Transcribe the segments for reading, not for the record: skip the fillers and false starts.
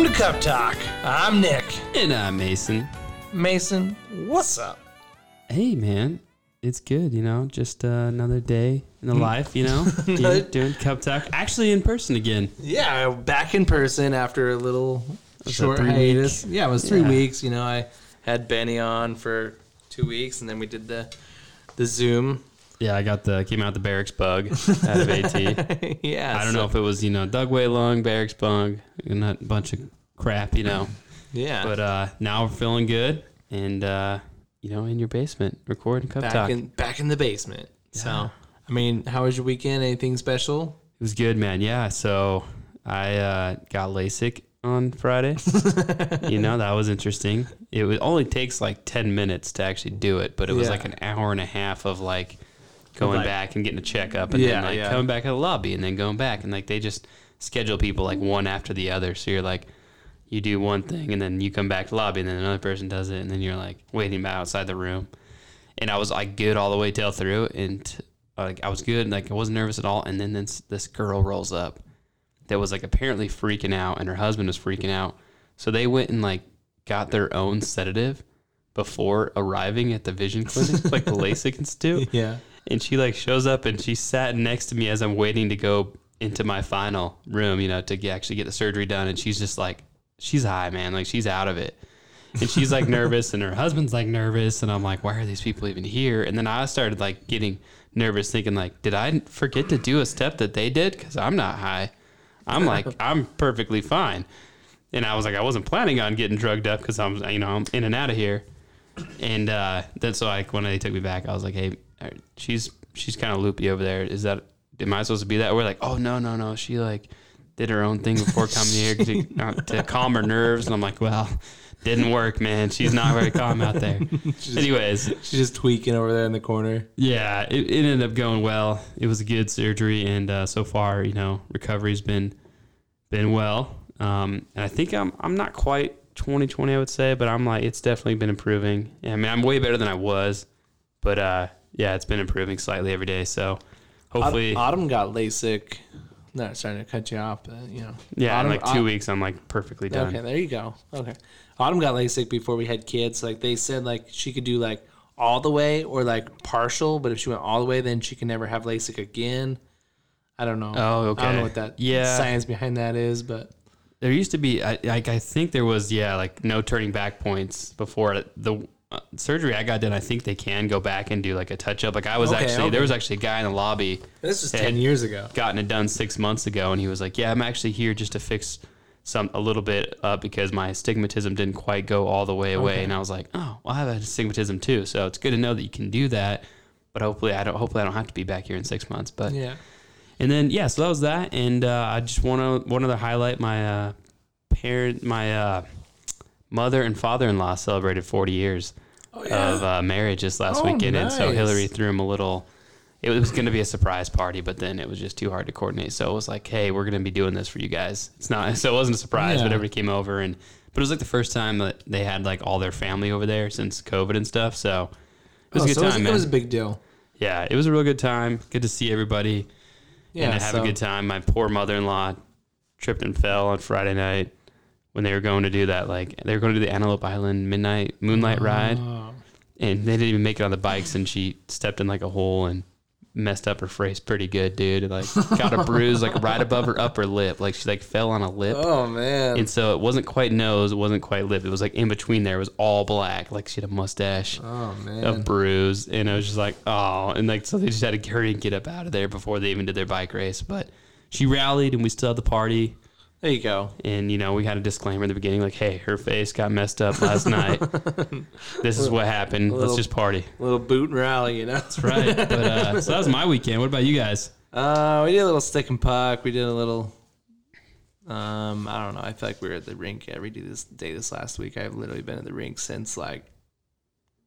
Welcome to Cup Talk. I'm Nick. And I'm Mason. Mason, what's up? Hey, man. It's good, you know, just another day in the life, you know, doing Cup Talk. Actually in person again. Yeah, back in person after a little short hiatus. Yeah, it was 3 weeks. You know, I had Benny on for 2 weeks, and then we did the Zoom. Yeah, I got came out the barracks bug out of AT. Yeah. I don't know if it was, you know, Dugway lung, barracks bug, and a bunch of crap, you know. Yeah. But now we're feeling good, and you know, in your basement, recording Cup Talk. Back in the basement. Yeah. So, I mean, how was your weekend? Anything special? It was good, man. Yeah, so I got LASIK on Friday. You know, that was interesting. It only takes like 10 minutes to actually do it, but it was like an hour and a half of like going back and getting a checkup and then like coming back at the lobby and then going back. And like they just schedule people like one after the other. So you're like, you do one thing, and then you come back to the lobby, and then another person does it, and then you're, like, waiting outside the room. And I was, like, good all the way till through, and, like, I was good, and, like, I wasn't nervous at all. And then this girl rolls up that was, like, apparently freaking out, and her husband was freaking out. So they went and, like, got their own sedative before arriving at the vision clinic, like the LASIK Institute. Yeah. And she, like, shows up, and she sat next to me as I'm waiting to go into my final room, you know, to actually get the surgery done. And she's just, like, she's high, man. Like, she's out of it. And she's, like, nervous, and her husband's, like, nervous. And I'm like, why are these people even here? And then I started, like, getting nervous, thinking, like, did I forget to do a step that they did? Because I'm not high. I'm, like, I'm perfectly fine. And I was, like, I wasn't planning on getting drugged up because I'm, you know, I'm in and out of here. And then so, like, when they took me back, I was like, hey, she's kind of loopy over there. Is that, am I supposed to be that? We're like, oh, no. She, like, did her own thing before coming here to calm her nerves. And I'm like, well, didn't work, man. She's not very calm out there. She's just tweaking over there in the corner. Yeah, it ended up going well. It was a good surgery. And so far, you know, recovery's been well. And I think I'm not quite 20/20, I would say, but I'm like, it's definitely been improving. I mean, I'm way better than I was. But, yeah, it's been improving slightly every day. So hopefully. Autumn got LASIK. No, sorry to cut you off, but, you know. Yeah, Autumn, in like 2 weeks, I'm, like, perfectly done. Okay, there you go. Okay. Autumn got LASIK before we had kids. Like, they said, like, she could do, like, all the way or, like, partial. But if she went all the way, then she can never have LASIK again. I don't know. Oh, okay. I don't know what that science behind that is, but. There used to be, I think there was, like, no turning back points before the surgery I got done. I think they can go back and do like a touch up. Like I was there was actually a guy in the lobby. This was 10 years ago. Gotten it done 6 months ago, and he was like, "Yeah, I'm actually here just to fix a little bit up because my astigmatism didn't quite go all the way away." And I was like, "Oh, well, I have astigmatism too, so it's good to know that you can do that." But hopefully I don't have to be back here in 6 months. But yeah, and then so that was that. And I just want to one other highlight. My mother and father-in-law celebrated 40 years of marriage this last weekend. Nice. And so Hillary threw him a little, it was going to be a surprise party, but then it was just too hard to coordinate. So it was like, hey, we're going to be doing this for you guys. So it wasn't a surprise, but everybody came over. But it was like the first time that they had like all their family over there since COVID and stuff. So it was a good time, man. It was a big deal. Yeah, it was a real good time. Good to see everybody and have a good time. My poor mother-in-law tripped and fell on Friday night. When they were going to do that, like they were going to do the Antelope Island moonlight ride, and they didn't even make it on the bikes, and she stepped in like a hole and messed up her face pretty good, dude. And, like got a bruise like right above her upper lip, like she like fell on a lip. Oh man! And so it wasn't quite nose, it wasn't quite lip, it was like in between there. It was all black, like she had a mustache. Oh man! A bruise, and I was just like, oh, and like so they just had to hurry and get up out of there before they even did their bike race. But she rallied, and we still had the party. There you go. And, you know, we had a disclaimer in the beginning, like, hey, her face got messed up last night. This is what happened. Let's just party. A little boot and rally, you know? That's right. But, so that was my weekend. What about you guys? We did a little stick and puck. We did a little, I don't know. I feel like we were at the rink every day this last week. I've literally been at the rink since, like,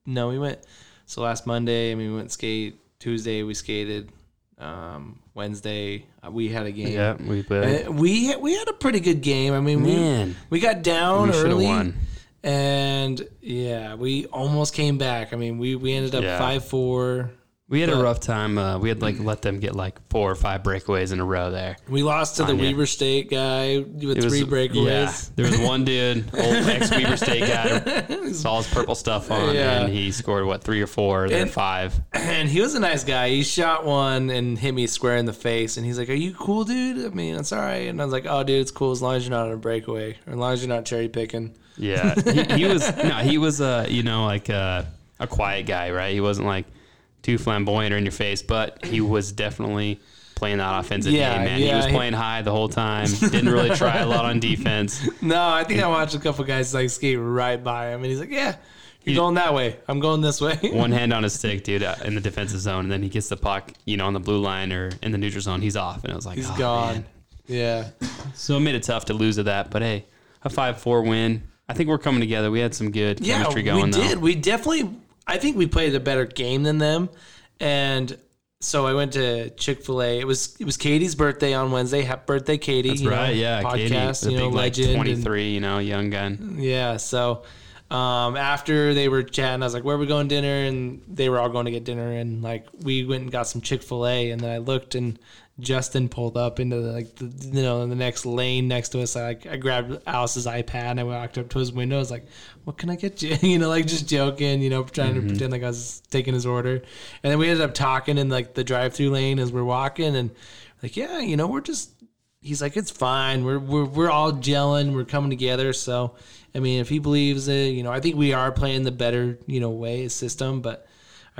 no, we went. So last Monday, I mean, we went skate. Tuesday, we skated. Wednesday we had a game. Yeah, we played. We had a pretty good game. I mean, we got down early, won. And yeah, we almost came back. I mean, we ended up 5-4. We had a rough time. We had let them get 4 or 5 breakaways in a row there. We lost to the Weber State guy with 3 breakaways. Yeah. There was one dude, old ex-Weber State guy, saw his purple stuff on, and he scored, 3 or 4, then 5. And he was a nice guy. He shot one and hit me square in the face, and he's like, "Are you cool, dude? I mean, it's all right." And I was like, "Oh, dude, it's cool as long as you're not on a breakaway, or as long as you're not cherry picking." Yeah, he was a quiet guy, right? He wasn't too flamboyant or in your face, but he was definitely playing that offensive game, man. Yeah, he was playing high the whole time. Didn't really try a lot on defense. No, I think I watched a couple guys skate right by him, and he's like, "Yeah, you're going that way. I'm going this way." One hand on his stick, dude, in the defensive zone, and then he gets the puck, on the blue line or in the neutral zone. He's off, and I was like, he's gone. Man. Yeah. So it made it tough to lose to that, but hey, a 5-4 win. I think we're coming together. We had some good chemistry going, though. Yeah, we did. We definitely... I think we played a better game than them, and so I went to Chick-fil-A. It was Katie's birthday on Wednesday. Happy birthday, Katie! That's right, yeah. Podcast, Katie, legend, 23, young gun. Yeah. So after they were chatting, I was like, "Where are we going dinner?" And they were all going to get dinner, and we went and got some Chick-fil-A, and then I looked, and Justin pulled up into the next lane next to us. I grabbed Alice's iPad and I walked up to his window. I was like, "What can I get you?" Just joking, trying to pretend I was taking his order. And then we ended up talking in the drive-through lane as we're walking, and we're just. He's like, "It's fine. We're all gelling. We're coming together." So, I mean, if he believes it, I think we are playing the better way system, but.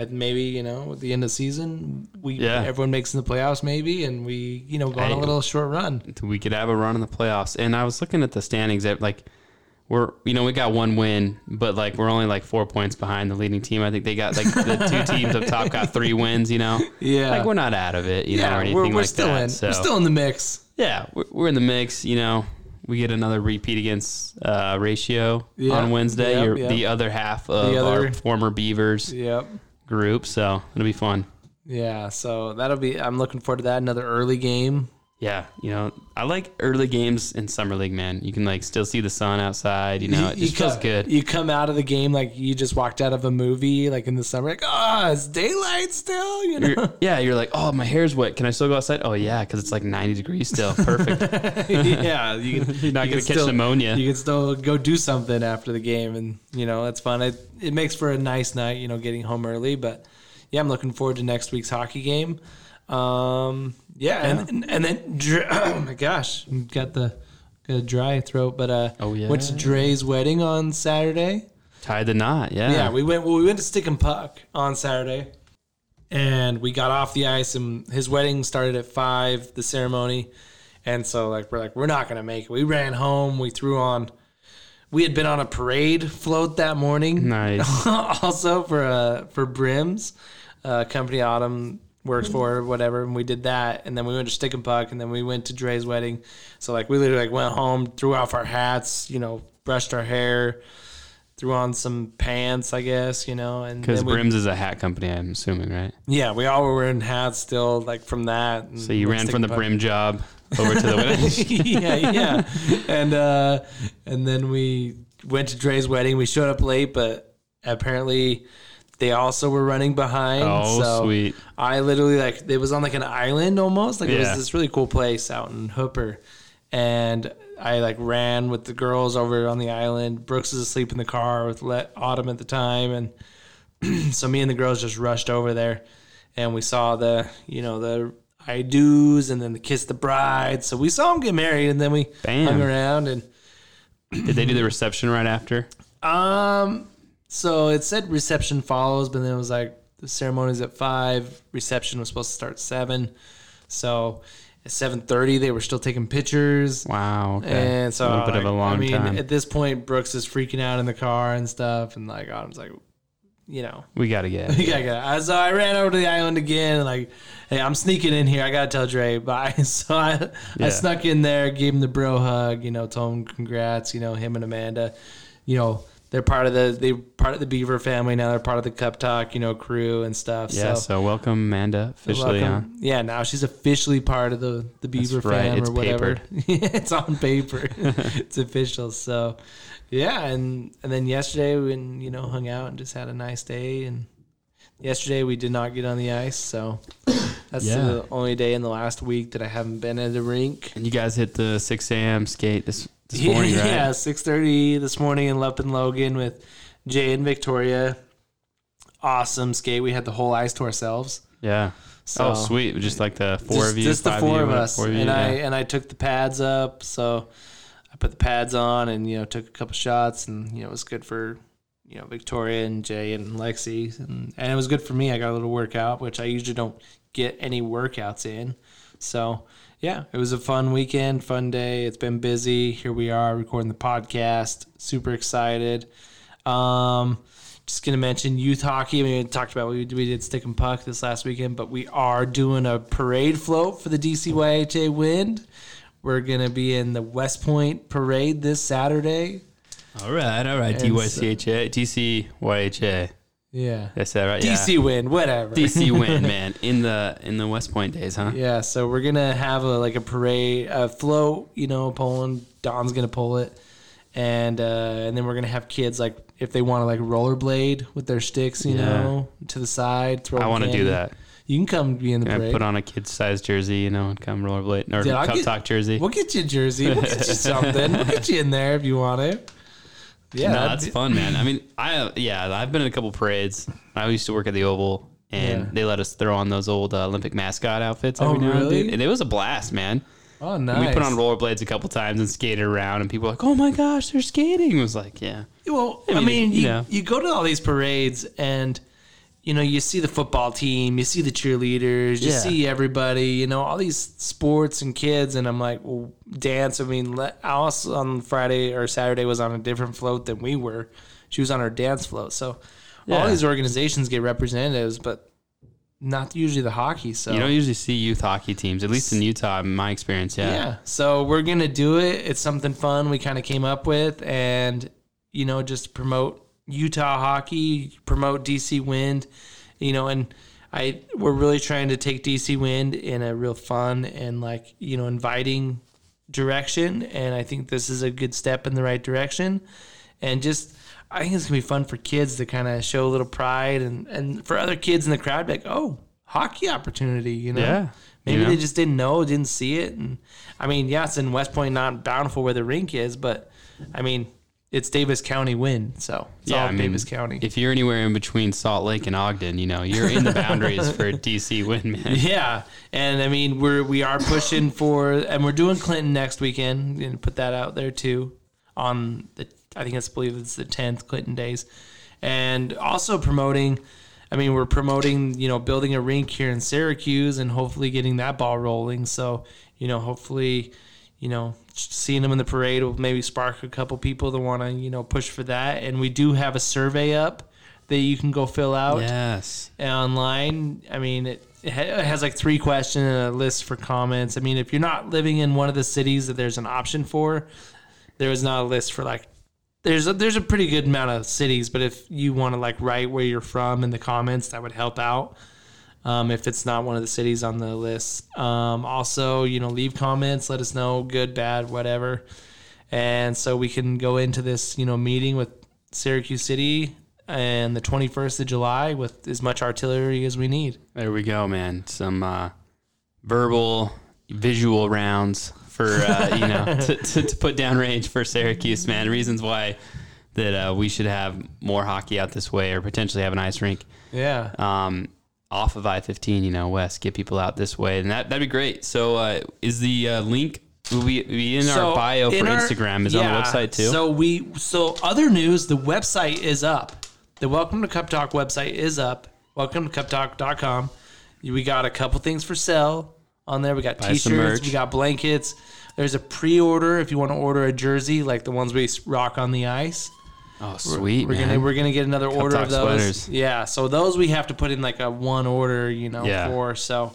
Maybe, at the end of the season, everyone makes in the playoffs maybe, and we, go on a little short run. We could have a run in the playoffs. And I was looking at the standings at we're, we got one win, but we're only 4 points behind the leading team. I think they got the 2 teams up top got 3 wins, Yeah. We're not out of it, or anything we're still that. In. So, we're still in the mix. Yeah, we're in the mix, We get another repeat against ratio on Wednesday. The other half of our former Beavers. Yep. Group, so it'll be fun. Yeah, so that'll be. I'm looking forward to that. Another early game. Yeah, I like early games in summer league, man. You can still see the sun outside. Feels good. You come out of the game you just walked out of a movie, in the summer. It's daylight still. You're like, "Oh, my hair's wet. Can I still go outside?" Oh yeah, because it's 90 degrees still. Perfect. Yeah, you're not gonna catch pneumonia. You can still go do something after the game, and it's fun. It makes for a nice night. Getting home early, but yeah, I'm looking forward to next week's hockey game. And then oh my gosh, got a dry throat, but went to Dre's wedding on Saturday. Tied the knot, yeah. We went to Stick and Puck on Saturday, and we got off the ice, and his wedding started at 5, the ceremony, and so we're not gonna make it. We ran home. We had been on a parade float that morning. Nice. Also for Brims, company Autumn works for or whatever, and we did that, and then we went to Stick and Puck, and then we went to Dre's wedding. So we literally went home, threw off our hats, brushed our hair, threw on some pants, I guess, and because Brims is a hat company, I'm assuming, right? Yeah, we all were wearing hats still from that. So you ran from the Brim job over to the wedding. yeah, and then we went to Dre's wedding. We showed up late, but apparently. They also were running behind. Oh, so sweet. I literally, it was on, an island almost. It was this really cool place out in Hooper. And I, ran with the girls over on the island. Brooks is asleep in the car with Autumn at the time. And so me and the girls just rushed over there. And we saw the I do's and then the kiss the bride. So we saw them get married, and then we hung around. And did they do the reception right after? So it said reception follows, but then it was the ceremony's at 5. Reception was supposed to start 7. So at 7:30, they were still taking pictures. Wow. Okay. And so a little bit of a long time. At this point, Brooks is freaking out in the car and stuff. And Autumn's we got to get it. So I ran over to the island again. And hey, I'm sneaking in here. I got to tell Dre bye. So I snuck in there, gave him the bro hug, told him congrats, him and Amanda, They're part of the Beaver family now. They're part of the Cup Talk, crew and stuff. Yeah, so welcome Amanda officially. Welcome. Yeah, now she's officially part of the Beaver family, right. Or whatever. It's on paper. It's official. So, yeah, and then yesterday we hung out and just had a nice day, and Yesterday we did not get on the ice, so that's the only day in the last week that I haven't been at the rink. And you guys hit the 6 a.m. skate this morning, right? Yeah, 6:30 this morning in Lupin Logan with Jay and Victoria. Awesome skate. We had the whole ice to ourselves. Yeah. So, oh, sweet. Just like the four of you. Just the four of us. And I took the pads up, so I put the pads on and, you know, took a couple shots, and, you know, it was good for, you know, Victoria and Jay and Lexi. And it was good for me. I got a little workout, which I usually don't get any workouts in. So, yeah, it was a fun weekend, fun day. It's been busy. Here we are recording the podcast. Super excited. Just going to mention youth hockey. I mean, we talked about we did stick and puck this last weekend, but we are doing a parade float for the DCYHA Wind. We're going to be in the West Point parade this Saturday. All right, DCYHA. Yeah. That's that, right? DC Win, whatever. DC Win, man. In the West Point days, huh? Yeah, so we're going to have a parade, a float, you know, pulling. Don's going to pull it. And then we're going to have kids, like, if they want to, like, rollerblade with their sticks, you know, to the side. Throw I want to do that. You can come be in the parade. Put on a kid's-sized jersey, you know, and come rollerblade. Or Cup Talk jersey. We'll get you a jersey. We'll get you something. We'll get you in there if you want it. Yeah, no, that's fun, man. I mean, I've been in a couple parades. I used to work at the Oval, and they let us throw on those old Olympic mascot outfits every now and then. And it was a blast, man. Oh, nice. And we put on rollerblades a couple times and skated around, and people were like, oh, my gosh, they're skating. It was like, yeah. Well, I mean you go to all these parades, and, you know, you see the football team, you see the cheerleaders, you see everybody, you know, all these sports and kids. And I'm like, well, dance. I mean, Alice on Friday or Saturday was on a different float than we were. She was on her dance float. So all these organizations get representatives, but not usually the hockey. So you don't usually see youth hockey teams, at least in Utah, in my experience. Yeah. So we're going to do it. It's something fun we kind of came up with, and, you know, just promote Utah hockey, promote DC Wind, you know, and we're really trying to take DC Wind in a real fun and, like, you know, inviting direction. And I think this is a good step in the right direction. And just, I think it's going to be fun for kids to kind of show a little pride, and for other kids in the crowd, be like, oh, hockey opportunity, you know? Yeah. Maybe they just didn't know, didn't see it. And I mean, it's in West Point, not Bountiful where the rink is, but I mean, it's Davis County Wind, so it's Davis County. If you're anywhere in between Salt Lake and Ogden, you know, you're in the boundaries for DC Wind, man. Yeah, and I mean, we are pushing for, and we're doing Clinton next weekend, and put that out there too, on the, I believe it's the 10th, Clinton Days. And also promoting, I mean, we're promoting, you know, building a rink here in Syracuse and hopefully getting that ball rolling. So, you know, hopefully, you know, seeing them in the parade will maybe spark a couple people that want to, you know, push for that. And we do have a survey up that you can go fill out online. I mean, it has like 3 questions and a list for comments. I mean, if you're not living in one of the cities that there's an option for, there is not a list for, like, there's a pretty good amount of cities, but if you want to, like, write where you're from in the comments, that would help out. If it's not one of the cities on the list. Also, you know, leave comments, let us know, good, bad, whatever. And so we can go into this, you know, meeting with Syracuse City and the 21st of July with as much artillery as we need. There we go, man. Some verbal, visual rounds for, you know, to put down range for Syracuse, man. Reasons why that we should have more hockey out this way, or potentially have an ice rink. Yeah. Off of I-15, you know, west, get people out this way, and that'd be great. So is the link will be in our bio for Instagram? Is on the website too? So other news, the website is up. The Welcome to Cup Talk website is up. WelcomeToCupTalk.com. We got a couple things for sale on there. We got t-shirts, we got blankets. There's a pre-order if you want to order a jersey like the ones we rock on the ice. Oh, sweet, man. We're gonna get another order of those. Sweaters. Yeah, so those we have to put in like a one order, you know, for. So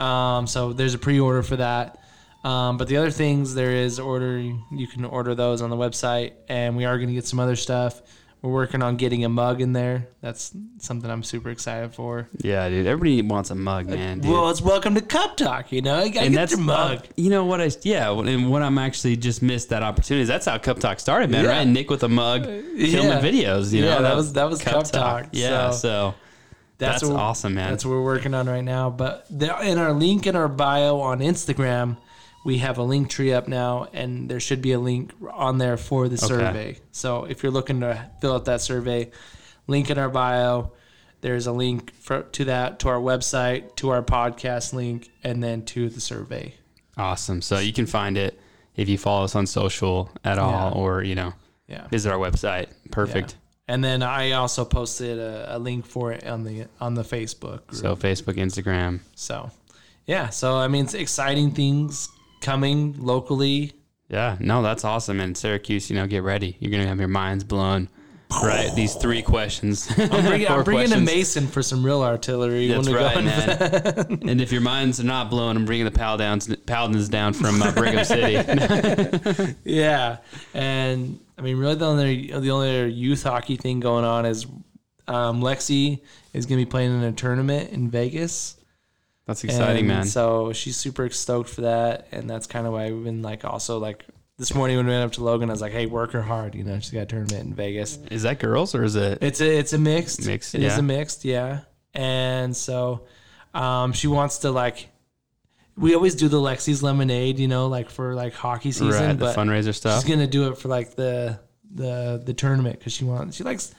there's a pre-order for that. But the other things, there is order. You can order those on the website, and we are gonna get some other stuff. We're working on getting a mug in there. That's something I'm super excited for. Yeah, dude. Everybody wants a mug, man. Dude. Well, it's Welcome to Cup Talk, you know? You got to get your mug. You know what? What I'm actually just missed that opportunity is that's how Cup Talk started, man, right? Nick with a mug filming videos, you know? Yeah, that was Cup Talk. Yeah, so... That's what, awesome, man. That's what we're working on right now. But in our link in our bio on Instagram, we have a link tree up now, and there should be a link on there for the survey. So if you're looking to fill out that survey, link in our bio. There's a link to that, to our website, to our podcast link, and then to the survey. Awesome. So you can find it if you follow us on social at all, or, you know, visit our website. Perfect. Yeah. And then I also posted a link for it on the Facebook group. So Facebook, Instagram. So I mean, it's exciting things coming locally. Yeah, no, that's awesome. And Syracuse, you know, get ready. You're going to have your minds blown. Right, these three questions. I'm bringing a Mason for some real artillery. That's right, man. And if your minds are not blown, I'm bringing the Paladins down from Brigham City. Yeah, and I mean, really, the only youth hockey thing going on is Lexi is going to be playing in a tournament in Vegas. That's exciting, man. So she's super stoked for that, and that's kind of why we've been also. This morning when we went up to Logan, I was like, "Hey, work her hard, you know. She's got a tournament in Vegas." Is that girls or is it? It's a mixed. It is a mixed, yeah. And so, she wants to we always do the Lexi's lemonade, you know, for hockey season, right, but the fundraiser stuff. She's gonna do it for the tournament because she likes.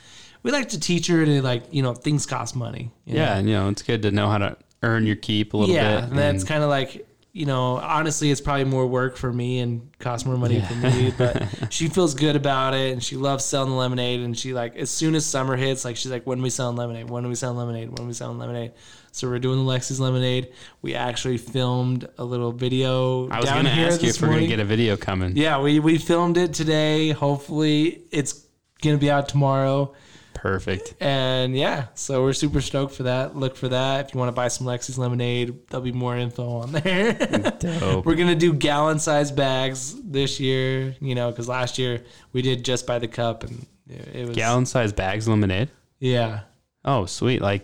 We like to teach her to things cost money. You know? And it's good to know how to earn your keep a little bit. Yeah, and that's kind of . You know, honestly, it's probably more work for me and costs more money for me, but she feels good about it, and she loves selling the lemonade, and she, as soon as summer hits, she's like, when are we selling lemonade? When are we selling lemonade? When are we selling lemonade? So we're doing the Lexi's lemonade. We actually filmed a little video. I was going to ask you if we're going to get a video coming. Yeah, we filmed it today. Hopefully, it's going to be out tomorrow. Perfect. And so we're super stoked for that. Look for that. If you want to buy some Lexi's lemonade, there'll be more info on there. Dope. We're going to do gallon-sized bags this year, because last year we did just by the cup. And it was gallon-sized bags lemonade? Yeah. Oh, sweet. Are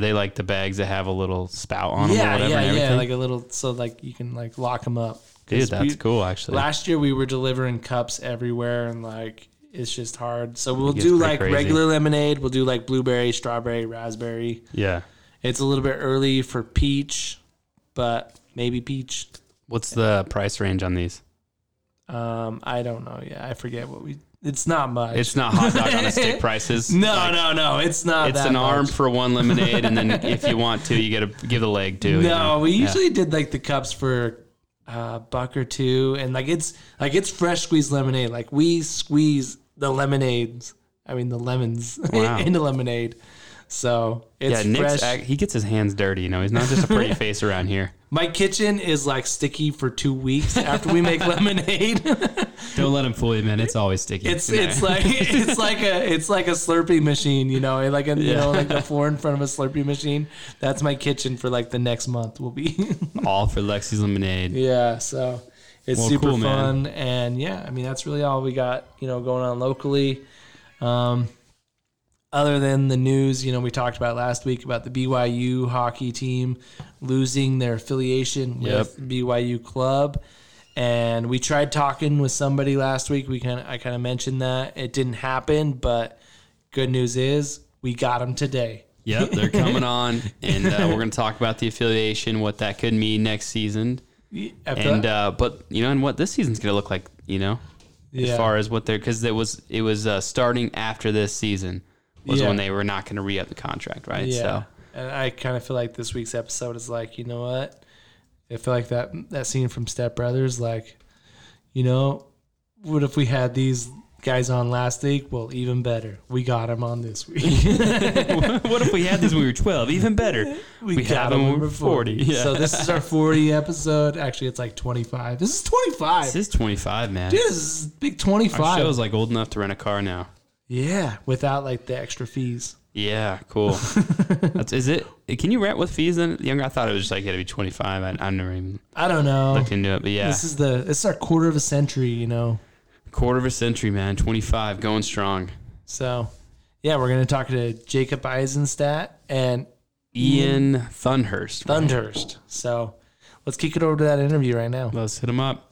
they the bags that have a little spout on them or whatever? Yeah, a little, so you can lock them up. Dude, that's cool, actually. Last year we were delivering cups everywhere and it's just hard. So we'll do crazy. Regular lemonade. We'll do blueberry, strawberry, raspberry. Yeah. It's a little bit early for peach, but maybe peach. What's the price range on these? I don't know. Yeah, I forget what we... It's not much. It's not hot dog on a stick prices. No. It's not that much. It's an arm for one lemonade, and then if you want to, you get to give a leg too. We usually did the cups for... buck or two, and it's fresh squeezed lemonade. We squeeze the lemons into lemonade. So it's fresh. He gets his hands dirty. He's not just a pretty face around here. My kitchen is sticky for 2 weeks after we make lemonade. Don't let him fool you, man. It's always sticky. It's like a Slurpee machine. The floor in front of a Slurpee machine. That's my kitchen for the next month. Will be all for Lexi's lemonade. Yeah, so it's super cool, fun, man. And that's really all we got going on locally. Other than the news, we talked about last week about the BYU hockey team losing their affiliation with BYU club, and we tried talking with somebody last week. I kind of mentioned that it didn't happen, but good news is we got them today. Yep, they're coming on, and we're going to talk about the affiliation, what that could mean next season, and what this season's going to look like. As far as what they're, because it was starting after this season. Was when they were not going to re-up the contract, right? Yeah. So. And I kind of feel this week's episode is you know what? I feel that scene from Step Brothers, what if we had these guys on last week? Well, even better. We got them on this week. What if we had these when we were 12? Even better. We got them when we were 40. Yeah. So this is our 40 episode. Actually, it's 25. This is 25. This is 25, man. Dude, this is big 25. Our show's old enough to rent a car now. Yeah, without the extra fees. Yeah, cool. Is it? Can you rent with fees then? Younger, I thought it was just it had to be 25. I never even. I don't know. Looked into it, but yeah, this is our quarter of a century. Quarter of a century, man. 25, going strong. So, yeah, we're gonna talk to Jacob Eisenstadt and Ian Thunhurst. Right? So, let's kick it over to that interview right now. Let's hit him up.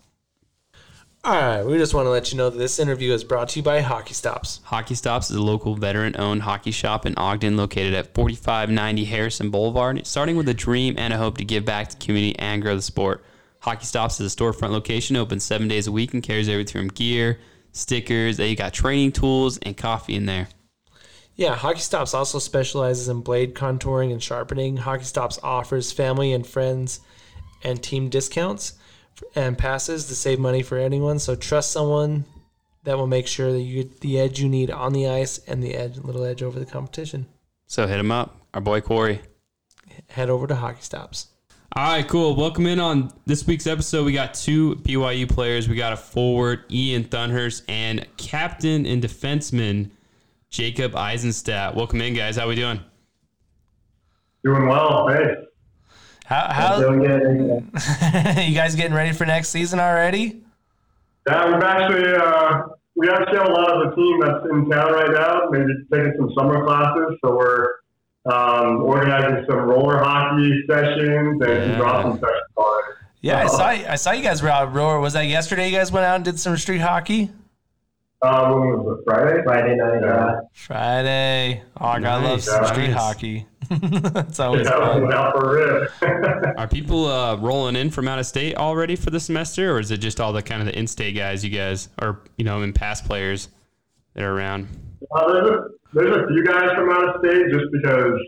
All right, we just want to let you know that this interview is brought to you by Hockey Stops. Hockey Stops is a local veteran-owned hockey shop in Ogden located at 4590 Harrison Boulevard, starting with a dream and a hope to give back to the community and grow the sport. Hockey Stops is a storefront location, open 7 days a week, and carries everything from gear, stickers, they got training tools, and coffee in there. Yeah, Hockey Stops also specializes in blade contouring and sharpening. Hockey Stops offers family and friends and team discounts and passes to save money for anyone. So trust someone that will make sure that you get the edge you need on the ice and the edge, little edge over the competition. So hit him up, our boy Corey. Head over to Hockey Stops. All right, cool. Welcome in on this week's episode. We got two BYU players. We got a forward, Ian Thunhurst, and captain and defenseman, Jacob Eisenstadt. Welcome in, guys. How we doing? Doing well. Hey. How you guys getting ready for next season already? Yeah, we actually have a lot of the team that's in town right now. Maybe taking some summer classes, so we're organizing some roller hockey sessions and some dropping sessions already. Yeah, I saw you guys were out roller. Was that yesterday? You guys went out and did some street hockey. When was it? Friday night. Yeah. Friday. Oh, I gotta love some street hockey. That's always fun. Are people rolling in from out of state already for the semester, or is it just all the kind of the in-state guys, you guys, or in past players that are around? There's a few guys from out of state just because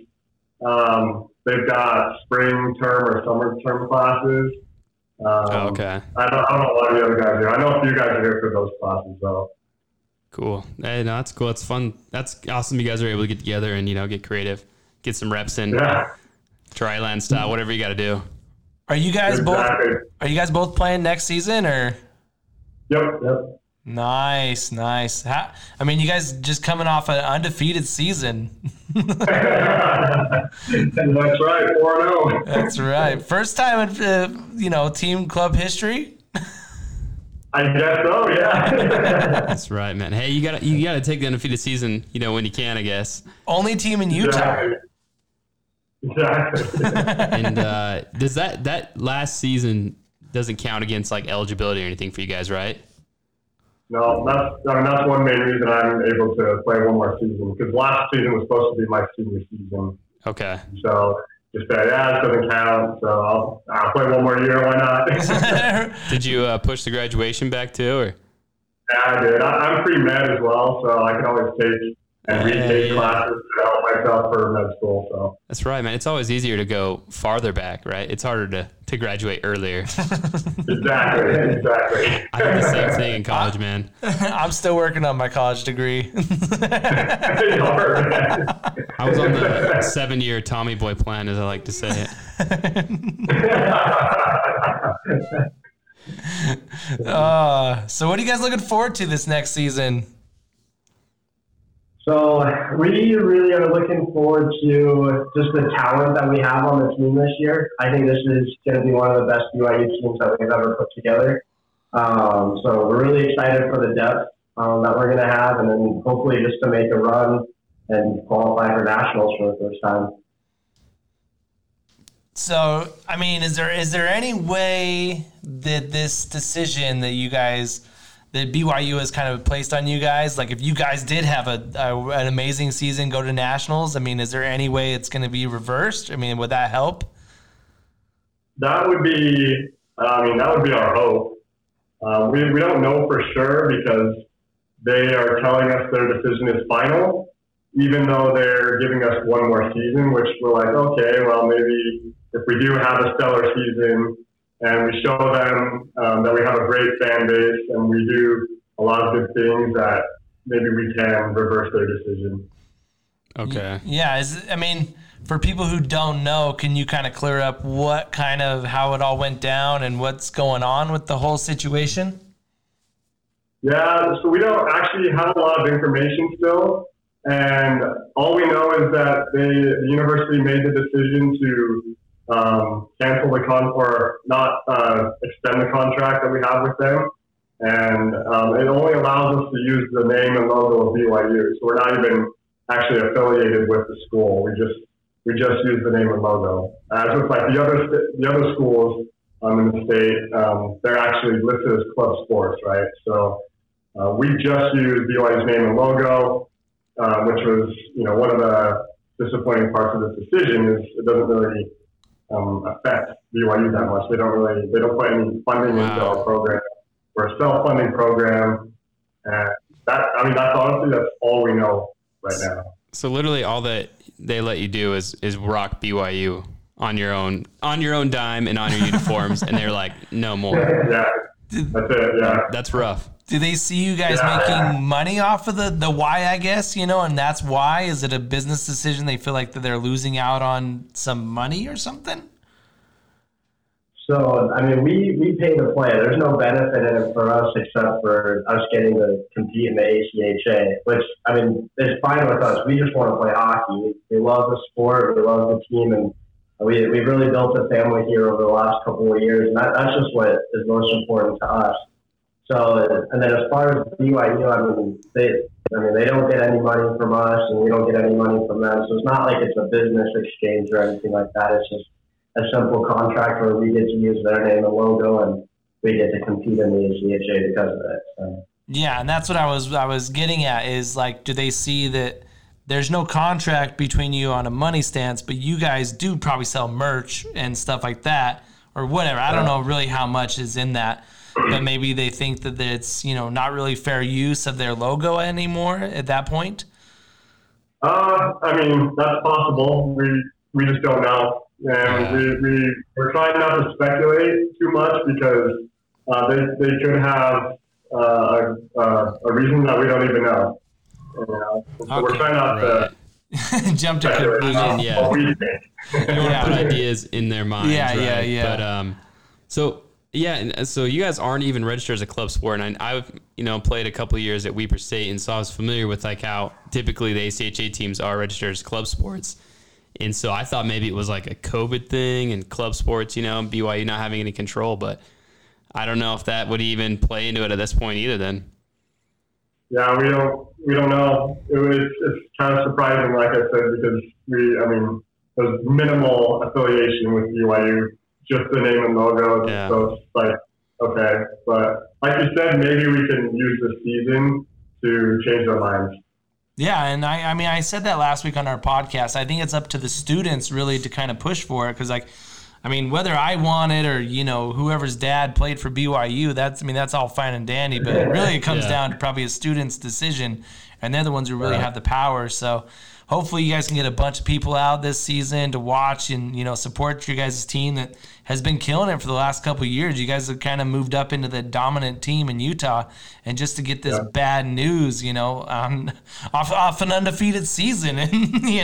they've got spring term or summer term classes. Okay. I don't know a lot of the other guys here. I know a few guys are here for those classes though. Cool. Hey, no, that's cool. That's fun. That's awesome. You guys are able to get together and get creative. Get some reps in, tri-line style, whatever you got to do. Are you guys both playing next season, or? Yep. Nice. You guys just coming off an undefeated season. That's right, 4-0. That's right. First time in team club history. I guess so, yeah. That's right, man. Hey, you gotta take the undefeated season, when you can, I guess. Only team in Utah. Exactly. And does that last season doesn't count against like eligibility or anything for you guys, right? No, that's one main reason I'm able to play one more season, because last season was supposed to be my senior season. Okay. So just said, it doesn't count, so I'll play one more year, why not? Did you push the graduation back too, or? Yeah, I did. I'm pre-med as well, so I can always take and retake classes to help myself for med school. So that's right, man. It's always easier to go farther back, right? It's harder to graduate earlier. Exactly. I did the same thing in college, man. I'm still working on my college degree. I was on the 7-year Tommy Boy plan, as I like to say it. So what are you guys looking forward to this next season? So we really are looking forward to just the talent that we have on the team this year. I think this is going to be one of the best BYU teams that we've ever put together. So we're really excited for the depth that we're going to have, and then hopefully just to make a run and qualify for nationals for the first time. So, is there any way that this decision that you guys – that BYU has kind of placed on you guys? Like, if you guys did have an amazing season, go to nationals, is there any way it's going to be reversed? Would that help? That would be, that would be our hope. We don't know for sure because they are telling us their decision is final, even though they're giving us one more season, which we're like, okay, well, maybe if we do have a stellar season, and we show them that we have a great fan base and we do a lot of good things, that maybe we can reverse their decision. Okay. Yeah. For people who don't know, can you kind of clear up how it all went down and what's going on with the whole situation? Yeah. So we don't actually have a lot of information still. And all we know is that the university made the decision to cancel the or not extend the contract that we have with them, and it only allows us to use the name and logo of BYU. So we're not even actually affiliated with the school. We just use the name and logo. Just like the other schools, in the state. They're actually listed as club sports, right? So we just used BYU's name and logo, which was, you know, one of the disappointing parts of this decision is it doesn't really affect BYU that much. They don't put any funding into our program. We're a self-funding program, and that's all we know right now. So literally all that they let you do is rock BYU on your own dime and on your uniforms, and they're like, no more. Yeah, that's it. Yeah, that's rough. Do they see you guys making money off of the why, I guess, you know, and that's why? Is it a business decision? They feel like that they're losing out on some money or something? So, I mean, we pay the plan. There's no benefit in it for us except for us getting to compete in the ACHA, which, I mean, is fine with us. We just want to play hockey. We love the sport. We love the team. And we've really built a family here over the last couple of years. And that's just what is most important to us. So, and then as far as BYU, I mean, they don't get any money from us, and we don't get any money from them. So it's not like it's a business exchange or anything like that. It's just a simple contract where we get to use their name and logo, and we get to compete in the ACHA because of it. So. Yeah, and that's what I was getting at is, like, do they see that there's no contract between you on a money stance, but you guys do probably sell merch and stuff like that or whatever. I don't know really how much is in that, but maybe they think that it's, you know, not really fair use of their logo anymore at that point. I mean, that's possible. We just don't know. And we're trying not to speculate too much because they could have a reason that we don't even know. So we're trying not to jump to conclusion. Yeah, we put ideas in their minds. Yeah, right? But so you guys aren't even registered as a club sport, and I've played a couple of years at Weber State, and so I was familiar with like how typically the ACHA teams are registered as club sports. And so I thought maybe it was like a COVID thing and club sports, BYU not having any control, but I don't know if that would even play into it at this point either then. Yeah, we don't know. It's kind of surprising, like I said, because there's minimal affiliation with BYU, just the name and logo. Yeah. So it's like, okay. But like you said, maybe we can use the season to change our minds. Yeah, and I said that last week on our podcast. I think it's up to the students really to kind of push for it because, whether I want it or, whoever's dad played for BYU, that's all fine and dandy. But it really comes down to probably a student's decision, and they're the ones who really have the power. So hopefully you guys can get a bunch of people out this season to watch and, support your guys' team that has been killing it for the last couple of years. You guys have kind of moved up into the dominant team in Utah. And just to get this bad news, off an undefeated season, and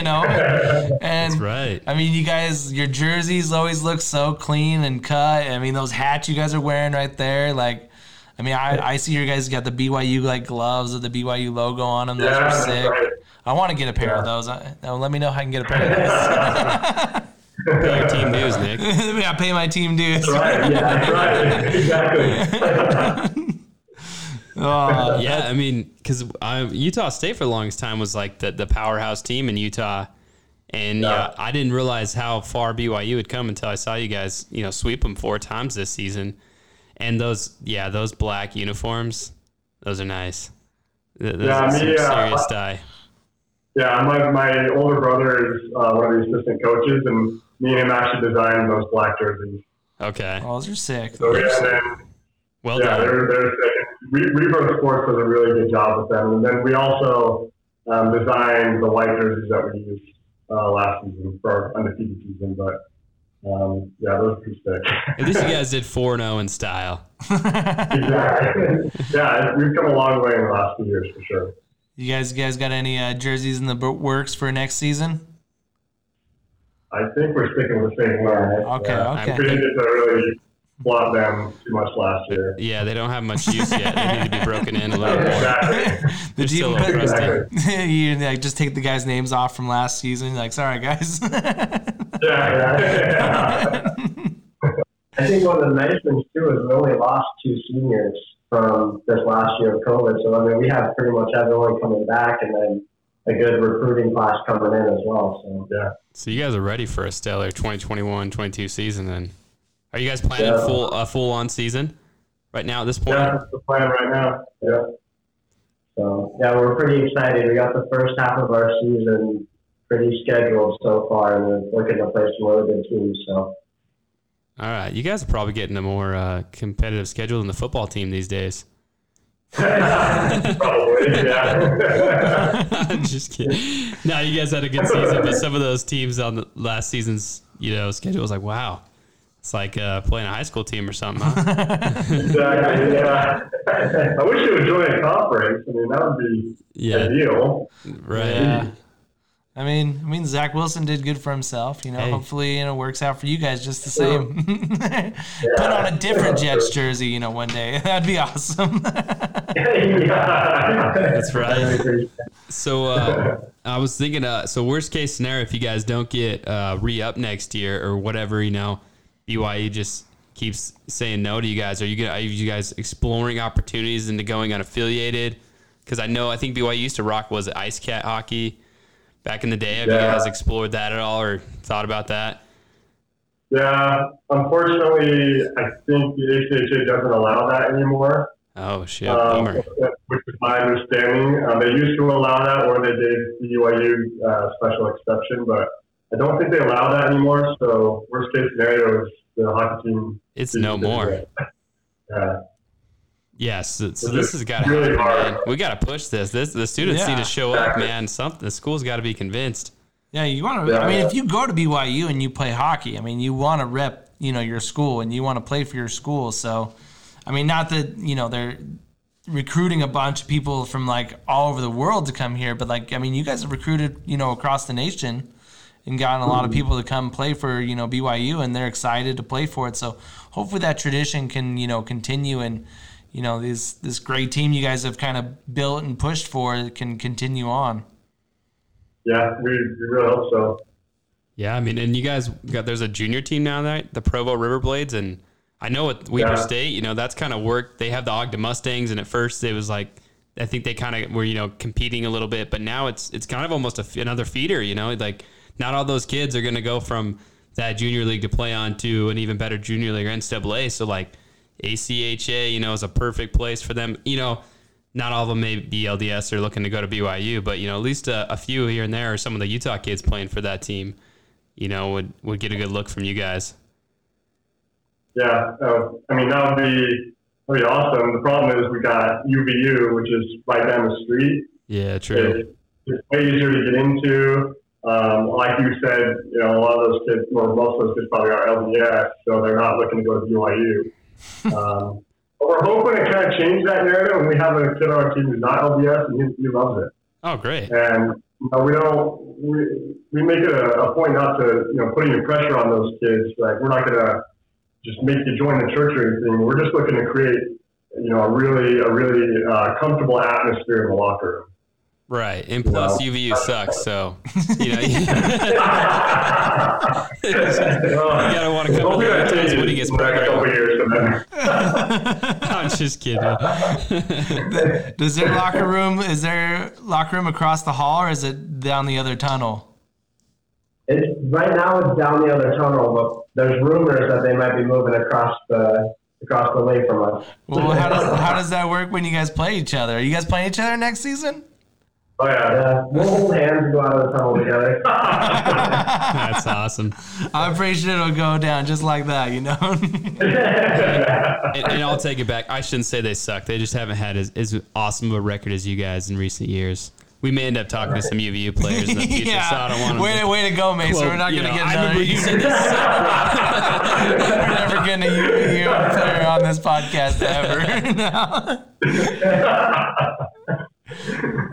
that's right. You guys, your jerseys always look so clean and cut. Those hats you guys are wearing right there, I see your guys got the BYU gloves with the BYU logo on them. Those are sick. Right. I want to get a pair of those. Let me know how I can get a pair of those. Pay your team dues, Nick. Yeah, pay my team dues. That's right. Yeah, that's right. Exactly. Because Utah State for the longest time was like the powerhouse team in Utah. And I didn't realize how far BYU had come until I saw you guys, sweep them 4 times this season. And those black uniforms, those are nice. Serious dye. Yeah, my older brother is one of the assistant coaches, and me and him actually designed those black jerseys. Okay. Oh, those are sick. So, done. They're sick. Rebirth Sports does a really good job with them. And then we also designed the white jerseys that we used last season for our undefeated season, but... those are pretty sick. At least you guys did 4-0 in style. Exactly. Yeah, we've come a long way in the last few years for sure. You guys got any jerseys in the works for next season? I think we're sticking with the same one. Okay. We didn't get to really block them too much last year. Yeah, they don't have much use yet. They need to be broken in a little more. Exactly. Did you just take the guys' names off from last season? Sorry, guys. Yeah. I think one of the nice things, too, is we only lost 2 seniors from this last year of COVID. So, we have pretty much everyone coming back and then a good recruiting class coming in as well. So, yeah. So, you guys are ready for a stellar 2021-22 season then? Are you guys planning a full-on season right now at this point? Yeah, that's the plan right now. Yeah. So, yeah, we're pretty excited. We got the first half of our season pretty scheduled so far, and we're looking to play some really good teams. So, all right. You guys are probably getting a more competitive schedule than the football team these days. Probably, yeah. I'm just kidding. No, you guys had a good season, but some of those teams on the last season's, you know, schedule was like, wow. It's like playing a high school team or something. Huh? Exactly. Yeah. I wish you would join a conference. I mean, that would be ideal. Right. Yeah. I mean, Zach Wilson did good for himself. You know, hopefully, you know, works out for you guys just the same. Yeah. Put on a different Jets jersey, you know, one day. That'd be awesome. Yeah. That's right. So I was thinking, so worst case scenario, if you guys don't get re-up next year or whatever, you know, BYU just keeps saying no to you guys. Are you guys exploring opportunities into going unaffiliated? Because I think BYU used to rock, was it Ice Cat hockey back in the day? Have you guys explored that at all or thought about that? Yeah, unfortunately, I think the ACHA doesn't allow that anymore. Oh, shit, bummer. Which is my understanding. They used to allow that, or they gave BYU special exception, but I don't think they allow that anymore. So worst case scenario is the hockey team. It's no more. Yeah. Yeah. So this has got to really happen, man. We got to push this. The students need to show up, man. The school's got to be convinced. Yeah, you want to. Yeah. I mean, if you go to BYU and you play hockey, I mean, you want to rep, you know, your school and you want to play for your school. So, I mean, not that, you know, they're recruiting a bunch of people from like all over the world to come here, but like, I mean, you guys have recruited, you know, across the nation and gotten a lot of people to come play for, you know, BYU, and they're excited to play for it. So hopefully that tradition can, you know, continue, and, you know, this great team you guys have kind of built and pushed for can continue on. Yeah, we really hope so. Yeah, I mean, and you guys got, there's a junior team now, right? The Provo Riverblades, and I know at Weber State, you know, that's kind of worked. They have the Ogden Mustangs, and at first it was like, I think they kind of were, you know, competing a little bit, but now it's kind of almost another feeder, you know, like, not all those kids are going to go from that junior league to play on to an even better junior league or NCAA. So, like, ACHA, you know, is a perfect place for them. You know, not all of them may be LDS or looking to go to BYU, but, you know, at least a few here and there, or some of the Utah kids playing for that team, you know, would get a good look from you guys. Yeah. I mean, that would be awesome. The problem is we got UVU, which is right down the street. Yeah, true. It's way easier to get into. Like you said, you know, a lot of those kids, well, most of those kids probably are LDS, so they're not looking to go to BYU. But we're hoping to kind of change that narrative, and we have a kid on our team who's not LDS, and he loves it. Oh, great. And you know, we make it a point not to, you know, put any pressure on those kids. Like, we're not going to just make you join the church or anything. We're just looking to create, you know, a really comfortable atmosphere in the locker room. Right, and plus UVU sucks, so you know you gotta want to come over here and when he gets back over here. I'm just kidding. Does their locker room? Is their locker room across the hall, or is it down the other tunnel? Right now, it's down the other tunnel, but there's rumors that they might be moving across the way from us. Well, how does that work when you guys play each other? Are you guys playing each other next season? Oh, yeah. We'll hold hands and go out of the tunnel together. That's awesome. I'm pretty sure it'll go down just like that, you know? and I'll take it back. I shouldn't say they suck. They just haven't had as awesome of a record as you guys in recent years. We may end up talking to some UVU players in the future, so I don't want to... Way to go, Mason. Well, we're not going to get another UVU. We're never going to UVU player on this podcast ever.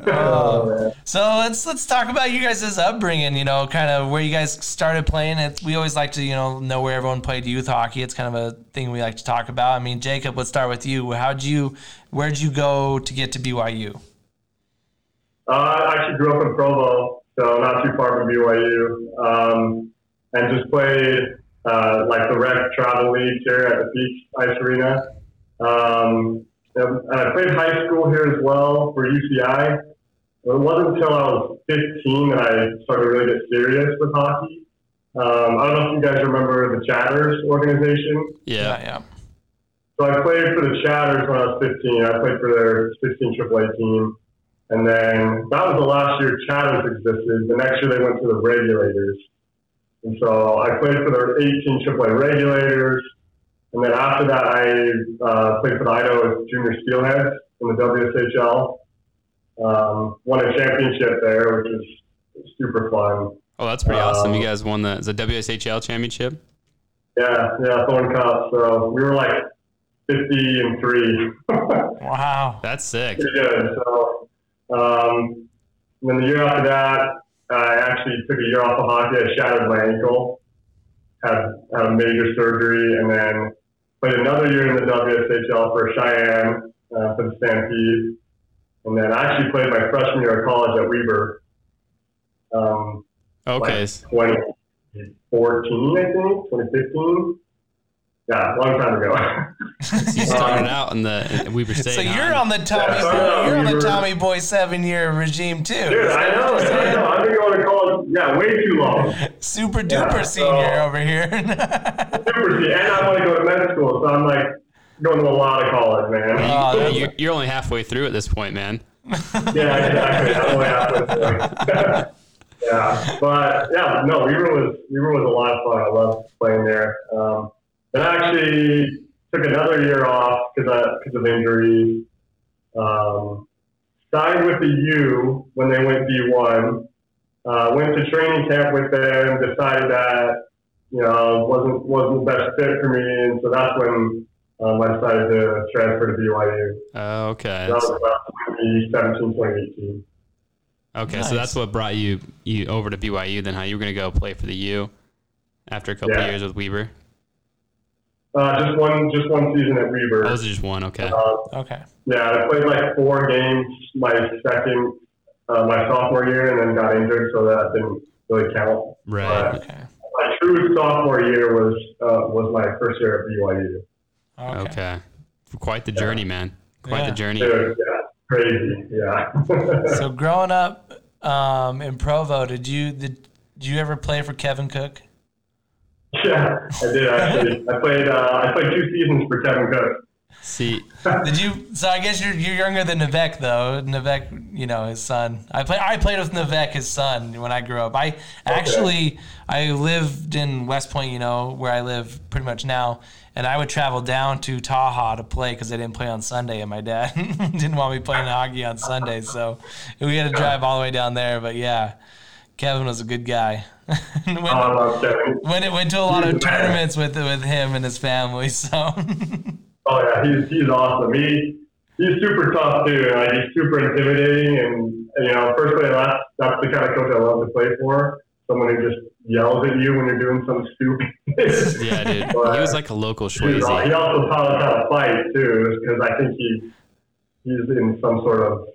No. So let's talk about you guys' upbringing, you know, kind of where you guys started playing. We always like to, you know where everyone played youth hockey. It's kind of a thing we like to talk about. I mean, Jacob, let's start with you. Where'd you go to get to BYU? I actually grew up in Provo, so not too far from BYU. And just played like the rec travel league here at the Beach Ice Arena. And I played high school here as well for UCI. It wasn't until I was 15 that I started to really get serious with hockey. I don't know if you guys remember the Chatters organization. Yeah, yeah. So I played for the Chatters when I was 15. I played for their 15 AAA team. And then that was the last year Chatters existed. The next year they went to the Regulators. And so I played for their 18 AAA Regulators. And then after that, I played for the Idaho Junior Steelheads in the WSHL. Won a championship there, which is super fun. Oh, that's pretty awesome. You guys won the WSHL championship? Yeah, Thorn Cup. So we were like 50-3. Wow, that's sick. Pretty good. So, and then the year after that, I actually took a year off of hockey. I shattered my ankle, had major surgery, and then played another year in the WSHL for Cheyenne, for the Stampede. And then I actually played my freshman year of college at Weber. Okay. Like 2014, I think, 2015. Yeah, a long time ago. So you started out in the Weber State. So you're on the Tommy Boy 7-year regime too. Dude, I know. I've been going to college, way too long. Super duper senior over here. Super senior, and I want to go to med school, so I'm like going to a lot of college, man. You're only halfway through at this point, man. Yeah, exactly. I'm only halfway through. Yeah, but Weaver was a lot of fun. I loved playing there. And I actually took another year off because of injuries. Signed with the U when they went D1. Went to training camp with them. Decided that wasn't the best fit for me, and so that's when I decided to transfer to BYU. Oh, okay. So that was about 2017, 2018. Okay, nice. So that's what brought you over to BYU then, how you were going to go play for the U after a couple of years with Weber? Just one season at Weber. That was just one, okay. Okay. Yeah, I played like 4 games my sophomore year and then got injured, so that didn't really count. Right, okay. My true sophomore year was my first year at BYU. Okay. Quite the journey, man. Quite the journey. Dude, yeah. Crazy, yeah. So growing up in Provo, did you ever play for Kevin Cook? Yeah, I did actually. I played 2 seasons for Kevin Cook. See, did you? So I guess you're younger than Nevek though. Nevek, his son. I played with Nevek, his son, when I grew up. I lived in West Point, where I live pretty much now. And I would travel down to Tahoe to play because they didn't play on Sunday, and my dad didn't want me playing hockey on Sunday, so we had to drive all the way down there. But yeah, Kevin was a good guy. It went to a lot of tournaments with him and his family. So. Oh yeah, he's awesome. He's super tough too. Like, he's super intimidating, and firstly, that's the kind of coach I love to play for. Someone who just yells at you when you're doing something stupid. Yeah, dude. But he was like a local Schwazy. He also taught us how to fight, too, because I think he's in some sort of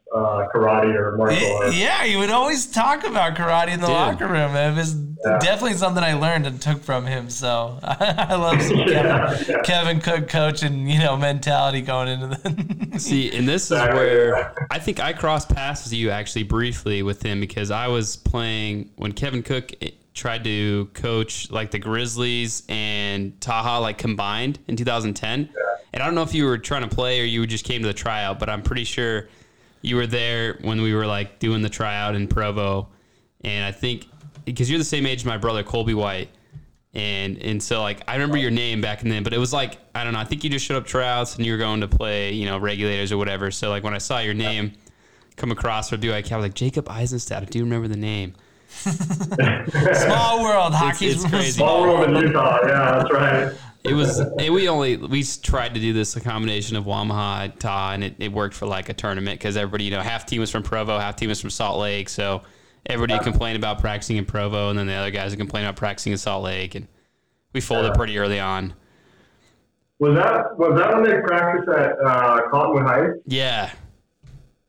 karate or martial arts. Yeah, he would always talk about karate in the locker room. It was definitely something I learned and took from him. So I love some Kevin Cook coach and, mentality going into the... See, and this is where I think I crossed paths with you actually briefly with him because I was playing when Kevin Cook tried to coach like the Grizzlies and Tahoe like combined in 2010. And I don't know if you were trying to play or you just came to the tryout, but I'm pretty sure you were there when we were like doing the tryout in Provo. And I think because you're the same age as my brother, Colby White. And so like, I remember your name back then, but it was like, I don't know. I think you just showed up tryouts and you were going to play, Regulators or whatever. So like when I saw your name come across for BYU, I was like, Jacob Eisenstadt. I do remember the name. Small world. Hockey's crazy. Small world in Utah. Yeah, that's right. It was, and we tried to do this combination of Wamaha, Ta, and it worked for like a tournament because everybody, half team was from Provo, half team was from Salt Lake. So everybody complained about practicing in Provo, and then the other guys would complain about practicing in Salt Lake, and we folded pretty early on. Was that when they practiced at Cottonwood Heights? Yeah.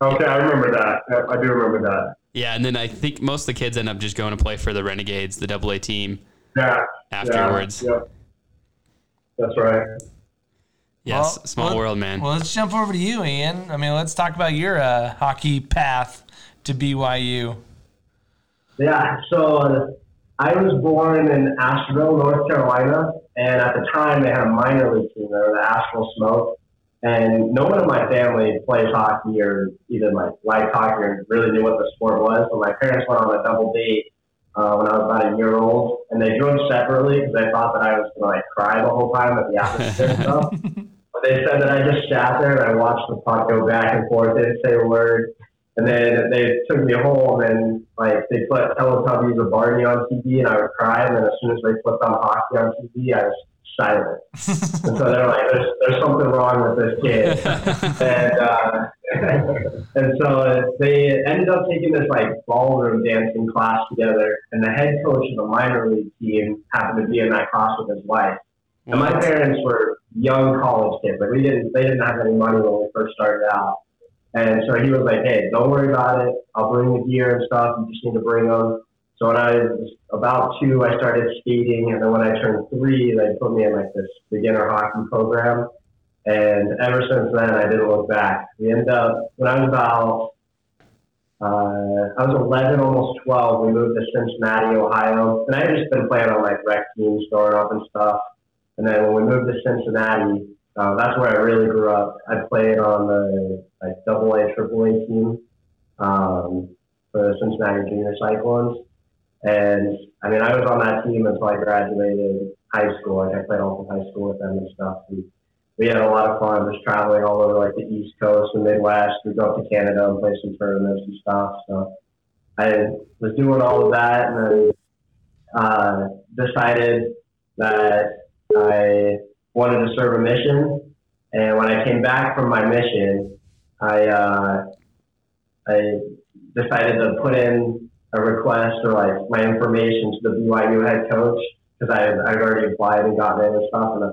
Okay, I remember that. I do remember that. Yeah, and then I think most of the kids end up just going to play for the Renegades, the AA team. Yeah. Afterwards. Yeah. That's right. Yes, well, small world, man. Well, let's jump over to you, Ian. I mean, let's talk about your hockey path to BYU. Yeah, so I was born in Asheville, North Carolina, and at the time they had a minor league team there, the Asheville Smoke. And no one in my family plays hockey or even like liked hockey or really knew what the sport was. But my parents went on a double date when I was about a year old, and they drove separately because they thought that I was going to like cry the whole time at the atmosphere and stuff. But they said that I just sat there and I watched the puck go back and forth. They didn't say a word. And then they took me home and like they put Teletubbies or Barney on TV and I would cry. And then as soon as they flipped on hockey on TV, I was silent. And so they're like, there's something wrong with this kid. And so they ended up taking this like ballroom dancing class together. And the head coach of the minor league team happened to be in that class with his wife. And my parents were young college kids. Like they didn't have any money when we first started out. And so he was like, hey, don't worry about it. I'll bring the gear and stuff. You just need to bring them. So when I was about 2, I started skating. And then when I turned 3, they put me in like this beginner hockey program. And ever since then, I didn't look back. We ended up, when I was about, I was 11, almost 12, we moved to Cincinnati, Ohio. And I had just been playing on like rec teams growing up and stuff. And then when we moved to Cincinnati, that's where I really grew up. I played on the like AA, AAA team for the Cincinnati Junior Cyclones, and I mean I was on that team until I graduated high school. Like I played all of high school with them and stuff. And we had a lot of fun just traveling all over like the East Coast and Midwest. We'd go up to Canada and play some tournaments and stuff. So I was doing all of that, and then decided that I wanted to serve a mission, and when I came back from my mission, I decided to put in a request for like my information to the BYU head coach because I'd already applied and gotten in and stuff, and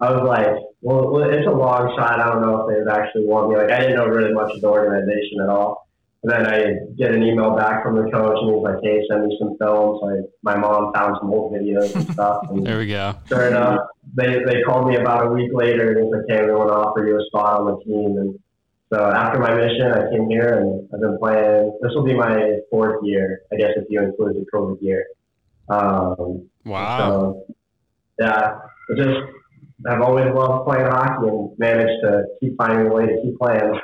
I was like, well, it's a long shot. I don't know if they'd actually want me. Like I didn't know really much of the organization at all. And then I get an email back from the coach, and he was like, hey, send me some films. Like, my mom found some old videos and stuff. And there we go. Sure enough, they called me about a week later, and he was like, hey, we want to offer you a spot on the team. And so after my mission, I came here, and I've been playing. This will be my 4th year, I guess, if you include the COVID year. Wow. So, yeah, I've always loved playing hockey and managed to keep finding a way to keep playing.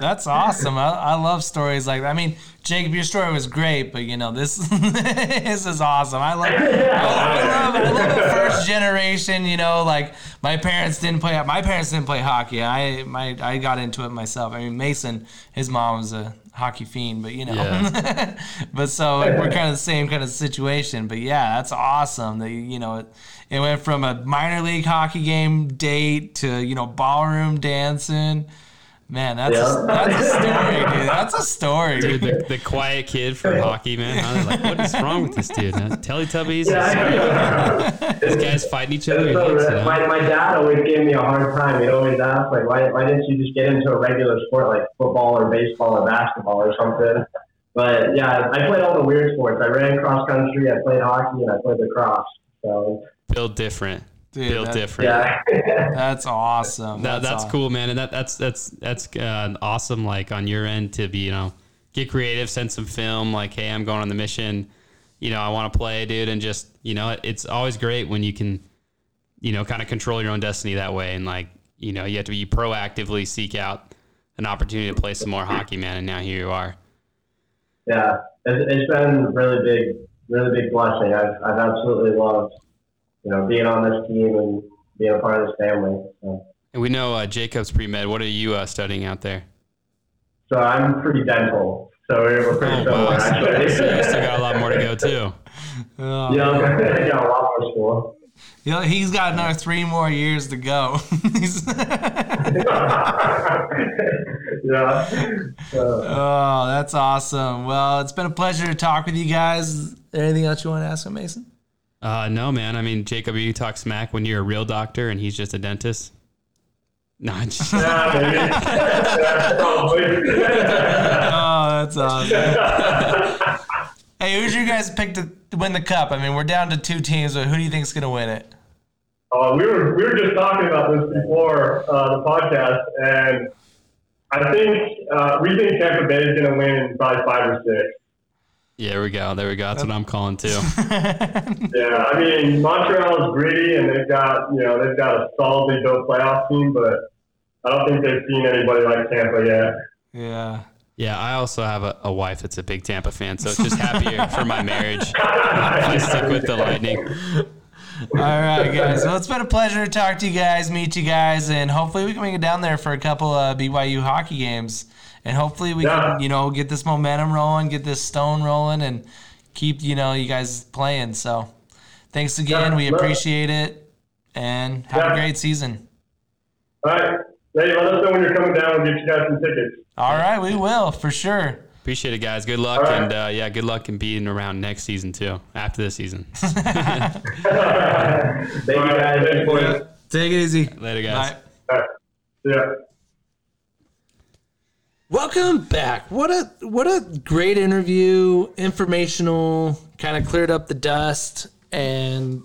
That's awesome. I love stories like that. I mean, Jacob, your story was great, but, you know, this is awesome. I love the first generation, you know, like my parents didn't play hockey. I got into it myself. I mean, Mason, his mom was a hockey fiend, but, you know. Yeah. But so we're kind of the same kind of situation. But, yeah, that's awesome that, you know, it went from a minor league hockey game date to, you know, ballroom dancing. Man, that's a story, dude. That's a story. Dude, the quiet kid from hockey, man. I was like, what is wrong with this dude? Teletubbies? Yeah, these guys fighting each other? So my dad always gave me a hard time. He'd always ask, like, why didn't you just get into a regular sport like football or baseball or basketball or something? But, yeah, I played all the weird sports. I ran cross country, I played hockey, and I played lacrosse. So build different. Dude, built different. Yeah. That's awesome. That's awesome. Cool, man. And that's awesome. Like on your end to be, you know, get creative, send some film. Like, hey, I'm going on the mission. You know, I want to play, dude. And just, you know, it's always great when you can, you know, kind of control your own destiny that way. And like, you know, you have to be proactively seek out an opportunity to play some more hockey, man. And now here you are. Yeah, it's been really big blessing. I've absolutely loved, you know, being on this team and being a part of this family. So. And we know Jacob's pre-med. What are you studying out there? So I'm pre-dental. So we're pretty similar, actually. Still got a lot more to go, too. Oh, yeah, I got a lot more school. You know, he's got another 3 more years to go. Yeah. Oh, that's awesome. Well, it's been a pleasure to talk with you guys. Anything else you want to ask him, Mason? No, man. I mean, Jacob, you talk smack when you're a real doctor and he's just a dentist. No, I'm just... Oh, that's awesome. Hey, who's your guys' pick to win the cup? I mean, we're down to 2 teams, but who do you think's going to win it? We were just talking about this before the podcast, and I think we think Tampa Bay is going to win by 5 or 6. Yeah, there we go. That's what I'm calling too. Yeah, I mean, Montreal is gritty, and they've got a solidly built playoff team, but I don't think they've seen anybody like Tampa yet. Yeah. Yeah, I also have a wife that's a big Tampa fan, so it's just happier for my marriage. I stick with the Lightning. All right, guys. Well, it's been a pleasure to talk to you guys, meet you guys, and hopefully we can make it down there for a couple of BYU hockey games. And hopefully we can, get this momentum rolling, get this stone rolling, and keep, you guys playing. So thanks again. We appreciate it, and have a great season. All right. Let us know when you're coming down and get you guys some tickets. All right. We will, for sure. Appreciate it, guys. Good luck. Right. And, good luck in being around next season, too, after this season. Thank you, guys. Take it easy. Later, guys. All right. Yeah. Welcome back. What a great interview, informational, kind of cleared up the dust, and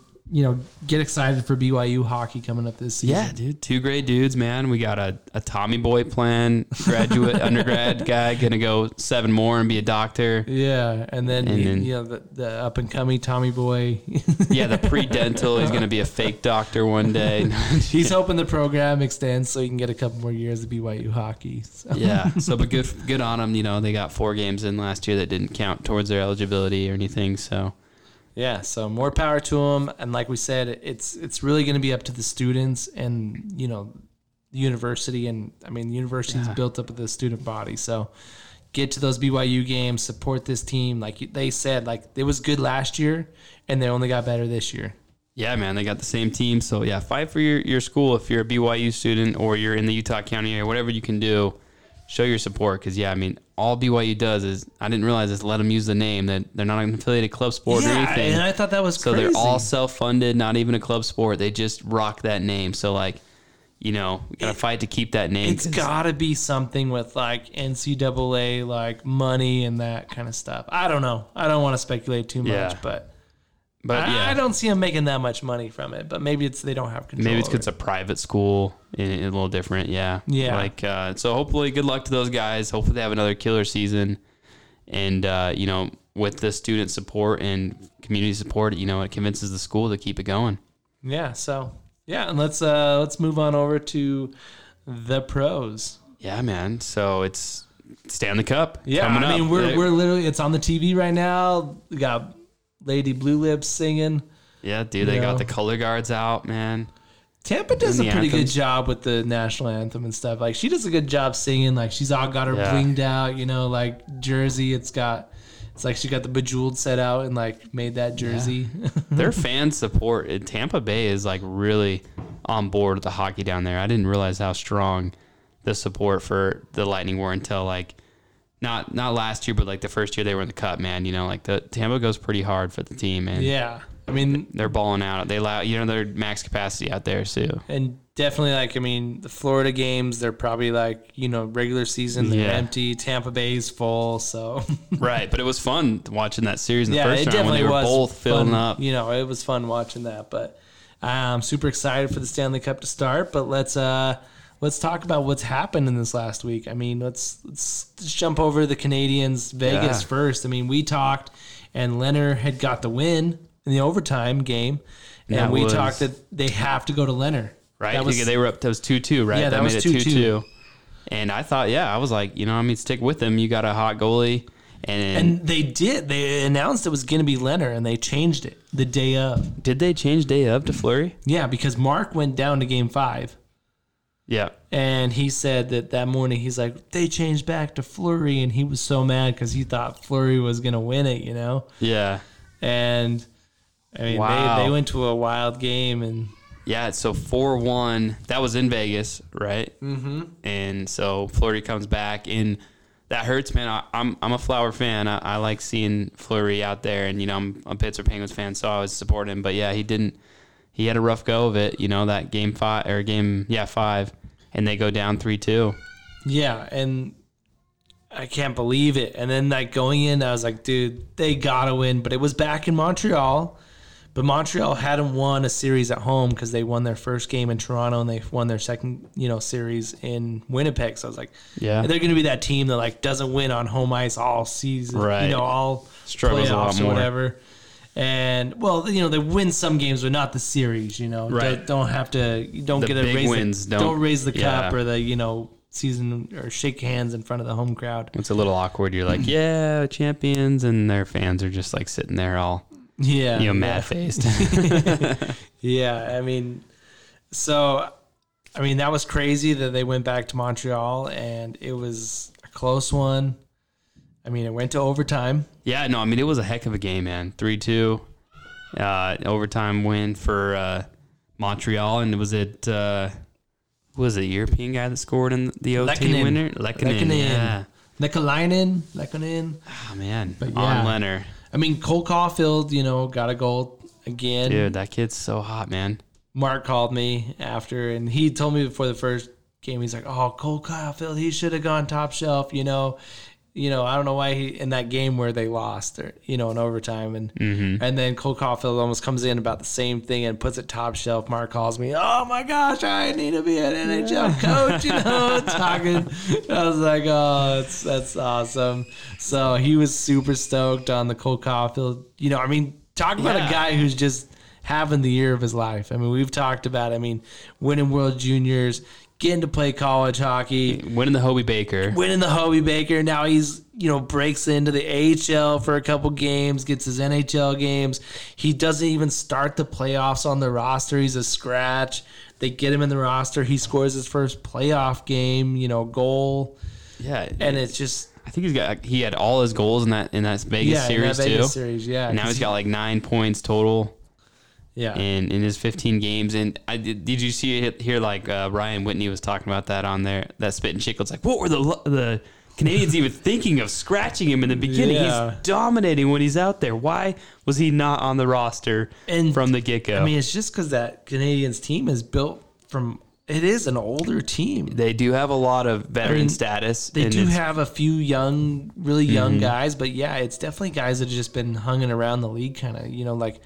get excited for BYU hockey coming up this season. Yeah, dude, two great dudes, man. We got a Tommy Boy plan, graduate undergrad guy, gonna go 7 more and be a doctor. Yeah, and then the up and coming Tommy Boy. Yeah, the pre-dental. He's gonna be a fake doctor one day. He's hoping the program extends so he can get a couple more years of BYU hockey. So. Yeah, but good on him. They got 4 games in last year that didn't count towards their eligibility or anything. So. Yeah, so more power to them, and like we said, it's really going to be up to the students and the university, and I mean the university is built up with the student body. So get to those BYU games, support this team. Like they said, like it was good last year, and they only got better this year. Yeah, man, they got the same team. So yeah, fight for your school if you're a BYU student or you're in the Utah County area, whatever you can do. Show your support because, all BYU does is – I didn't realize this, let them use the name. That they're not an affiliated club sport or anything. And I thought that was crazy. So they're all self-funded, not even a club sport. They just rock that name. So, we got to fight to keep that name. It's got to be something with, NCAA, money and that kind of stuff. I don't know. I don't want to speculate too much, but I don't see them making that much money from it. But maybe they don't have control. Maybe it's because it's a private school and a little different. Yeah, yeah. So hopefully, good luck to those guys. Hopefully, they have another killer season. And with the student support and community support, it convinces the school to keep it going. Yeah. So yeah, and let's move on over to the pros. Yeah, man. So it's Stanley Cup. Yeah, coming up. We're literally, it's on the TV right now. We got Lady Blue Lips singing. Yeah, dude, they got the color guards out, man. Tampa does a pretty good job with the national anthem and stuff. Like, she does a good job singing. Like, she's all got her blinged out, jersey. It's like she got the Bejeweled set out and, made that jersey. Yeah. Their fan support in Tampa Bay is, really on board with the hockey down there. I didn't realize how strong the support for the Lightning were until, Not last year, but the first year they were in the Cup, man. The Tampa goes pretty hard for the team, and yeah, I mean they're balling out. They allow their max capacity out there too. And definitely, the Florida games, they're probably regular season they're empty. Tampa Bay's full, so right. But it was fun watching that series in the first round when they were both filling up. It was fun watching that. But I'm super excited for the Stanley Cup to start. But let's talk about what's happened in this last week. I mean, let's jump over to the Canadiens, Vegas first. I mean, we talked, and Leonard had got the win in the overtime game, and we talked that they have to go to Leonard. Right? They were up. That was 2-2, right? Yeah, that was 2-2. And I thought, I was like, stick with them. You got a hot goalie. And they did. They announced it was going to be Leonard, and they changed it the day of. Did they change day of to Fleury? Yeah, because Mark went down to game 5. Yeah. And he said that morning, he's like, they changed back to Fleury, and he was so mad because he thought Fleury was going to win it, Yeah. And, they went to a wild game. And yeah, so 4-1. That was in Vegas, right? Mm-hmm. And so Fleury comes back, and that hurts, man. I'm a Flower fan. I like seeing Fleury out there, and, I'm a Pittsburgh Penguins fan, so I always support him. But, yeah, he didn't. He had a rough go of it, that game five, and they go down 3-2. Yeah, and I can't believe it. And then, going in, I was like, dude, they got to win. But it was back in Montreal. But Montreal hadn't won a series at home because they won their first game in Toronto and they won their second, series in Winnipeg. So I was like, yeah, they're going to be that team that like doesn't win on home ice all season, right? All struggles playoffs a lot more. Or whatever. And well, they win some games, but not the series. Right. Don't raise the cup or the season or shake hands in front of the home crowd. It's a little awkward. You're like, yeah, champions, and their fans are just like sitting there all. Yeah. Mad faced. Yeah. So that was crazy that they went back to Montreal and it was a close one. It went to overtime. Yeah. No, it was a heck of a game, man. 3-2, overtime win for Montreal. And was it, who was the European guy that scored in the OT winner? Lehkonen. Yeah. Lehkonen. Oh, man. But on Leonard. Cole Caufield, got a goal again. Dude, that kid's so hot, man. Mark called me after, and he told me before the first game, he's like, oh, Cole Caufield, he should have gone top shelf, I don't know why he in that game where they lost, or, in overtime. And and then Cole Caufield almost comes in about the same thing and puts it top shelf. Mark calls me, oh, my gosh, I need to be an NHL coach, talking. I was like, oh, that's awesome. So he was super stoked on the Cole Caufield. Talk about a guy who's just having the year of his life. We've talked about, winning World Juniors, getting to play college hockey. Winning the Hobey Baker. Now he's, breaks into the AHL for a couple games, gets his NHL games. He doesn't even start the playoffs on the roster. He's a scratch. They get him in the roster. He scores his first playoff game, goal. Yeah. And it's just... I think he had all his goals in that Vegas series, too. Yeah, Vegas series, yeah. Now he's got 9 points total. Yeah, in his 15 games, and did you hear Ryan Whitney was talking about that on there? That Spit and Chickle. It's like, what were the Canadians even thinking of scratching him in the beginning? Yeah. He's dominating when he's out there. Why was he not on the roster from the get go? It's just because that Canadians team is built from. It is an older team. They do have a lot of veteran status. They do have a few really young guys, but yeah, it's definitely guys that have just been hanging around the league, kind of nobody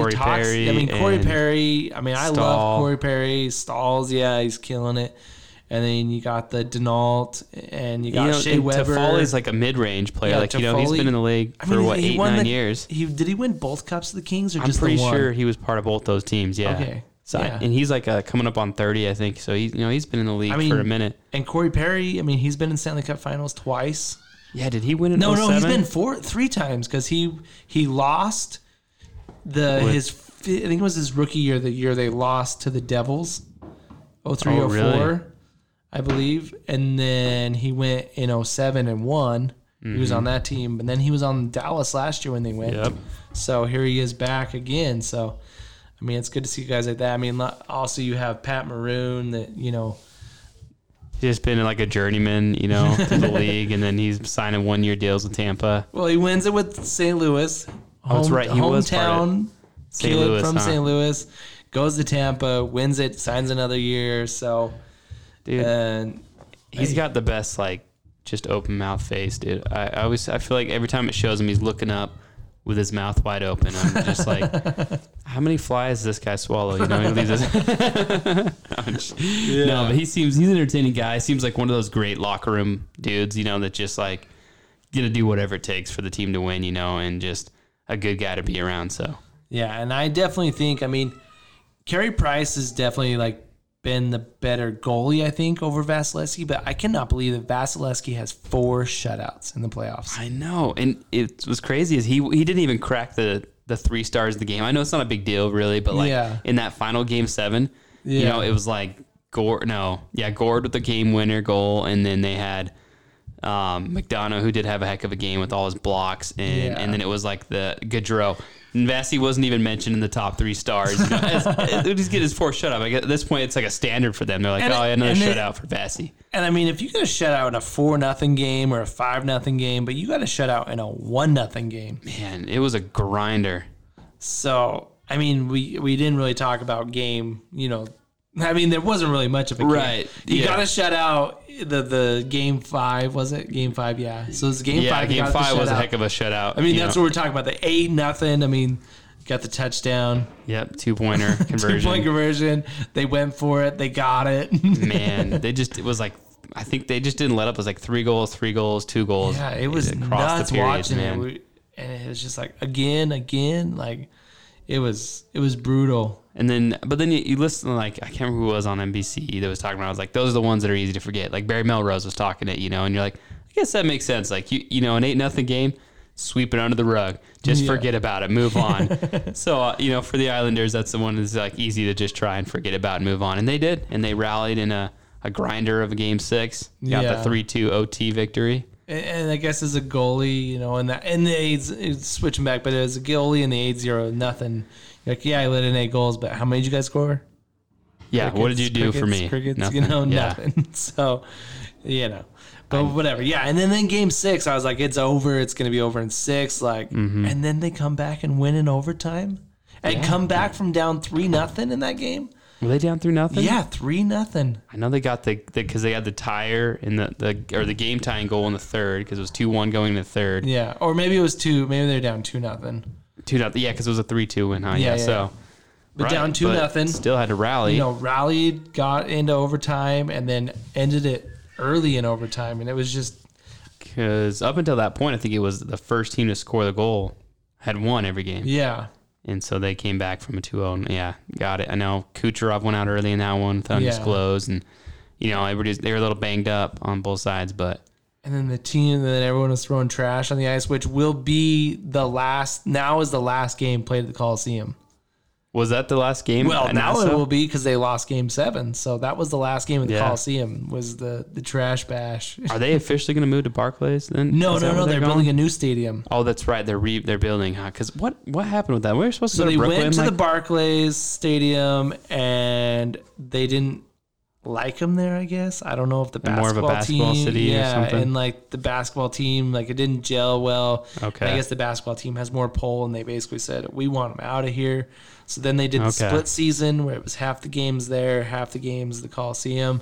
Corey talks. Perry Corey Perry. I love Corey Perry. Stalls, yeah, he's killing it. And then you got the Denault, and you got Shea Weber. Toffoli's a mid-range player. He's been in the league for 8-9 years. Did he win both Cups of the Kings, or just the one? I'm pretty sure he was part of both those teams. Yeah. Okay. So yeah. And he's coming up on 30, I think. So he's he's been in the league for a minute. And Corey Perry, he's been in Stanley Cup Finals twice. Yeah, did he win in 07? No, he's been three times because he lost. I think it was his rookie year, the year they lost to the Devils, 03-04, really? I believe. And then he went in 07 and won. Mm-hmm. He was on that team. And then he was on Dallas last year when they went. Yep. So here he is back again. So, it's good to see guys like that. Also you have Pat Maroon that, he's just been a journeyman, to the league. And then he's signing one-year deals with Tampa. Well, he wins it with St. Louis. Oh, that's right. He was hometown kid from St. Louis, goes to Tampa, wins it, signs another year. So, dude, he's got the best just open mouth face, dude. I feel like every time it shows him, he's looking up with his mouth wide open. I'm just like, how many flies does this guy swallow? He leaves us. No, but he's an entertaining guy. Seems like one of those great locker room dudes, that just gonna do whatever it takes for the team to win, and just. A good guy to be around, so. Yeah, and I definitely think, Carey Price has definitely, been the better goalie, I think, over Vasilevsky, but I cannot believe that Vasilevsky has 4 shutouts in the playoffs. I know, and it was crazy is he didn't even crack the 3 stars of the game. I know it's not a big deal, really, but, in that final Game 7, it was, Gourde with the game-winner goal, and then they had... McDonough, who did have a heck of a game with all his blocks, and then it was the Gaudreau. Vasi wasn't even mentioned in the top 3 stars. He'd just get his 4th shutout. At this point, it's a standard for them. They're like, another shutout for Vasi. And if you get a shutout in a 4-0 game or a 5-0 game, but you got a shutout in a 1-0 game. Man, it was a grinder. So, we didn't really talk about game, there wasn't really much of a game. Right. You got to shut out the Game 5, was it? Game 5, yeah. So it was Game 5. Yeah, Game 5 was a heck of a shutout. That's what we're talking about, the 8-0. Got the touchdown. Yep, two-pointer conversion. Two-point conversion. They went for it. They got it. Man, they just, it was like, I think they just didn't let up. It was like three goals, two goals. Yeah, it was nuts the period, watching man. It. And it was just like, again. Like, it was brutal. And then, but then you listen, like, I can't remember who was on NBC that was talking about, I was like, those are the ones that are easy to forget. Like, Barry Melrose was talking it, you know, and you're like, I guess that makes sense. Like, you know, an 8-0 game, sweep it under the rug. Just forget about it. Move on. So, you know, for the Islanders, that's the one that's, like, easy to just try and forget about and move on. And they did. And they rallied in a grinder of a Game 6. Got the 3-2 OT victory. And I guess as a goalie, you know, and the aids, switching back, but as a goalie in the 8-0, nothing. Like, yeah, I let in 8 goals, but how many did you guys score? Yeah, crickets, what did you do for me? Crickets, nothing. You know, nothing. So, you know, but whatever. Yeah, and then Game 6, I was like, it's over. It's going to be over in 6. Like, and then they come back and win in overtime and come back from down 3-0 in that game. Were they down 3-0? Yeah, 3-0. I know they got because they had the tire in the game tying goal in the third because it was 2-1 going to the third. Yeah, or maybe it was 2. Maybe they're down 2-0. 2-0, yeah, because it was a 3-2 win, huh? Yeah. So, but down 2-0, still had to rally. You know, rallied, got into overtime, and then ended it early in overtime, and it was just because up until that point, I think it was the first team to score the goal had won every game. Yeah, and so they came back from a 2-0. Yeah, got it. I know Kucherov went out early in that one, undisclosed, and you know everybody's they were a little banged up on both sides, but. And then the team, and then everyone was throwing trash on the ice, which will be the last. Now is the last game played at the Coliseum. Was that the last game? Well, now it will be because they lost Game 7. So that was the last game at the Coliseum. Was the trash bash? Are they officially going to move to Barclays? Then no. They're building a new stadium. Oh, that's right. They're building, huh? Because what happened with that? We were supposed to. So go to Brooklyn, they went to the Barclays Stadium, and they didn't. Like them there, I guess. I don't know if the basketball team. More of a basketball team, city or something. Yeah, and like the basketball team, like it didn't gel well. Okay. And I guess the basketball team has more pull, and they basically said, we want them out of here. So then they did the split season where it was half the games there, half the games the Coliseum.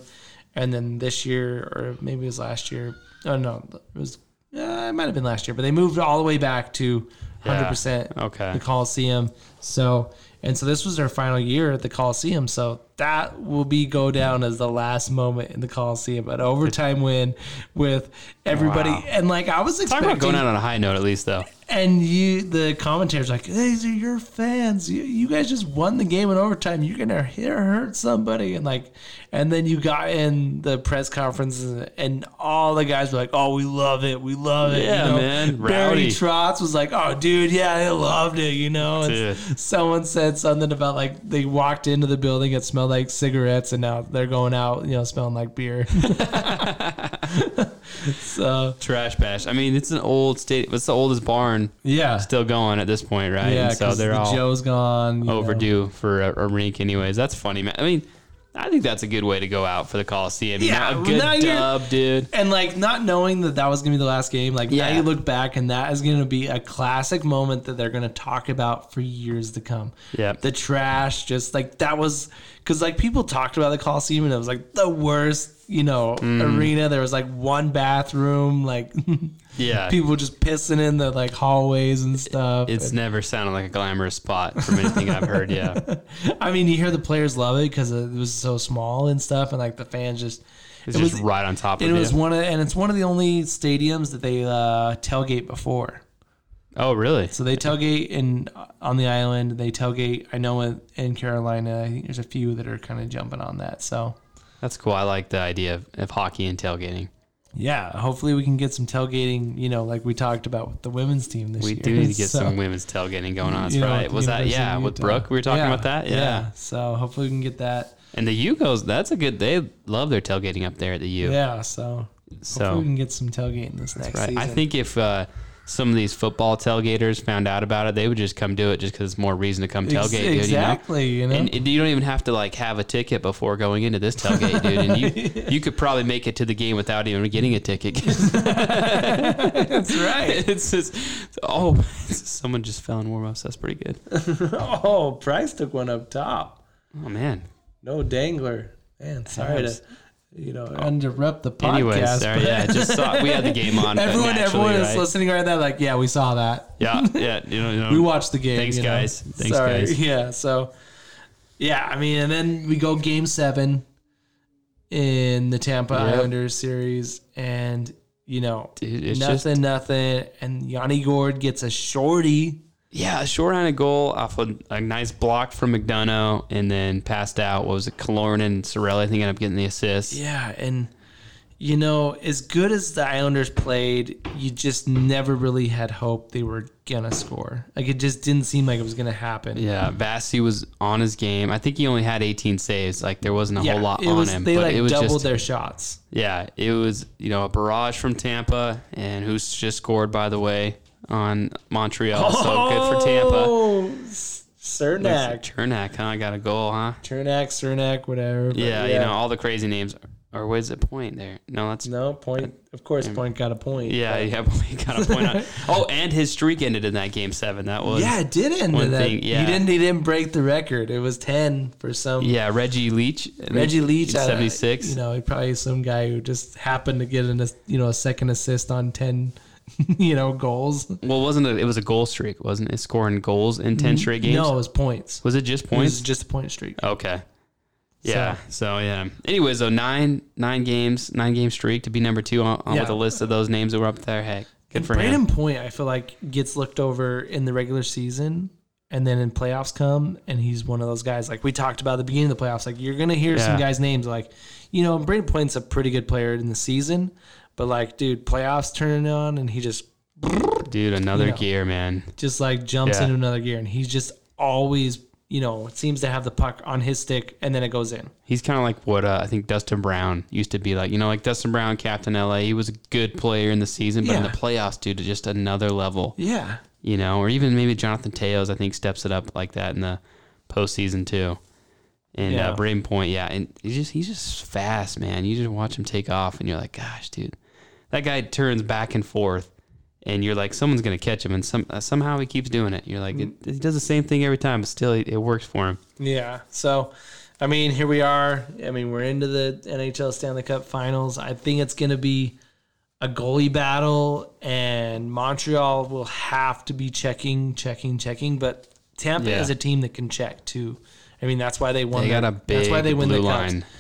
And then this year, or maybe it was last year. Oh, no. It was. It might have been last year, but they moved all the way back to 100% the Coliseum. So. And so this was their final year at the Coliseum. So that will go down as the last moment in the Coliseum, an overtime win with everybody. Wow. And like I was expecting, talk about going out on a high note at least though. And the commentators like, these are your fans. You guys just won the game in overtime. You're gonna hurt somebody. And like, and then you got in the press conferences, and all the guys were like, oh, we love it. We love it. Yeah, you know? Man. Barry Trotz was like, oh, dude, yeah, I loved it. You know, and someone said something about like they walked into the building, it smelled like cigarettes, and now they're going out, you know, smelling like beer. So trash bash. I mean, it's an old state. It's the oldest barn. Yeah, still going at this point, right? Yeah, and so they're all Joe's gone overdue for a rink, anyways. That's funny, man. I mean, I think that's a good way to go out for the Coliseum. Yeah, a good dub, dude. And like not knowing that was gonna be the last game. Like now you look back, and that is gonna be a classic moment that they're gonna talk about for years to come. Yeah, the trash, just like that was because like people talked about the Coliseum, and it was like the worst, you know, arena. There was like one bathroom, like people just pissing in the like hallways and stuff. It's never sounded like a glamorous spot from anything I've heard. Yeah, I mean, you hear the players love it because it was so small and stuff, and like the fans just it was right on top of it. It was it's one of the only stadiums that they tailgate before. Oh, really? So they tailgate on the island. They tailgate. I know in Carolina, I think there's a few that are kind of jumping on that. So. That's cool. I like the idea of hockey and tailgating. Yeah, hopefully we can get some tailgating, you know, like we talked about with the women's team this year. We do need to get some women's tailgating going on. That's right. Was that, with Brooke? We were talking about that? Yeah. So hopefully we can get that. And the U goes, they love their tailgating up there at the U. Yeah, so hopefully we can get some tailgating next season. I think if some of these football tailgaters found out about it, they would just come do it just because it's more reason to come tailgate, dude. Exactly, you know? And you don't even have to, like, have a ticket before going into this tailgate, dude. And you could probably make it to the game without even getting a ticket. That's right. It's just, someone just fell in warm-ups. That's pretty good. Oh, Price took one up top. Oh, man. No dangler. Man, sorry to... you know, and to rep the podcast. Anyways, sorry, yeah, just saw, we had the game on. everyone is right? Listening right now, like, yeah, we saw that. Yeah, yeah, you know, we watched the game. Thanks, guys. Know? Thanks, sorry. Guys. Yeah, so, yeah, I mean, and then we go game 7 in the Tampa Islanders series, and you know, dude, it's nothing, and Yanni Gourde gets a shorty. Yeah, a short on a goal off a nice block from McDonough, and then passed out. What was it, Killorn and Sorelli, I think, ended up getting the assist. Yeah, and, you know, as good as the Islanders played, you just never really had hope they were going to score. Like, it just didn't seem like it was going to happen. Yeah, Vassy was on his game. I think he only had 18 saves. Like, there wasn't a whole lot on him. They, like, doubled their shots. Yeah, it was, you know, a barrage from Tampa, and who's just scored, by the way, on Montreal, so good for Tampa. Cernak, huh? I got a goal, huh? Cernak, whatever. Yeah, you know, all the crazy names. Or was it Point there? No, Point. Of course, Point got a point. Yeah, Point got a point. On. Oh, and his streak ended in that game 7. That was it did end in that. Yeah. He didn't break the record. It was 10 for some. Yeah, Reggie Leach, 76. You know, he probably some guy who just happened to get a second assist on 10. You know, goals. Well, it was a goal streak, wasn't it? Scoring goals in 10 straight games? No, it was points. Was it just points? It was just a point streak. Okay. Yeah. So yeah. Anyways, though, nine game streak to be number 2 on with a list of those names that were up there. Heck, good for him. Brayden Point, I feel like, gets looked over in the regular season, and then in playoffs come, and he's one of those guys, like we talked about at the beginning of the playoffs, like you're going to hear some guys' names, like, you know, Brayden Point's a pretty good player in the season. But, like, dude, playoffs turning on, and he just... Dude, another gear, man. Just, like, jumps into another gear, and he's just always, you know, seems to have the puck on his stick, and then it goes in. He's kind of like what I think Dustin Brown used to be like. You know, like Dustin Brown, Captain LA, he was a good player in the season, but in the playoffs, dude, to just another level. Yeah. You know, or even maybe Jonathan Teos, I think, steps it up like that in the postseason, too. And Brayden Point, and he's just fast, man. You just watch him take off, and you're like, gosh, dude. That guy turns back and forth, and you're like, someone's going to catch him, and somehow he keeps doing it. You're like, he does the same thing every time, but still it works for him. Yeah. So, I mean, here we are. I mean, we're into the NHL Stanley Cup Finals. I think it's going to be a goalie battle, and Montreal will have to be checking, but Tampa is a team that can check, too. I mean, that's why they won. They got a big blue line. Cups.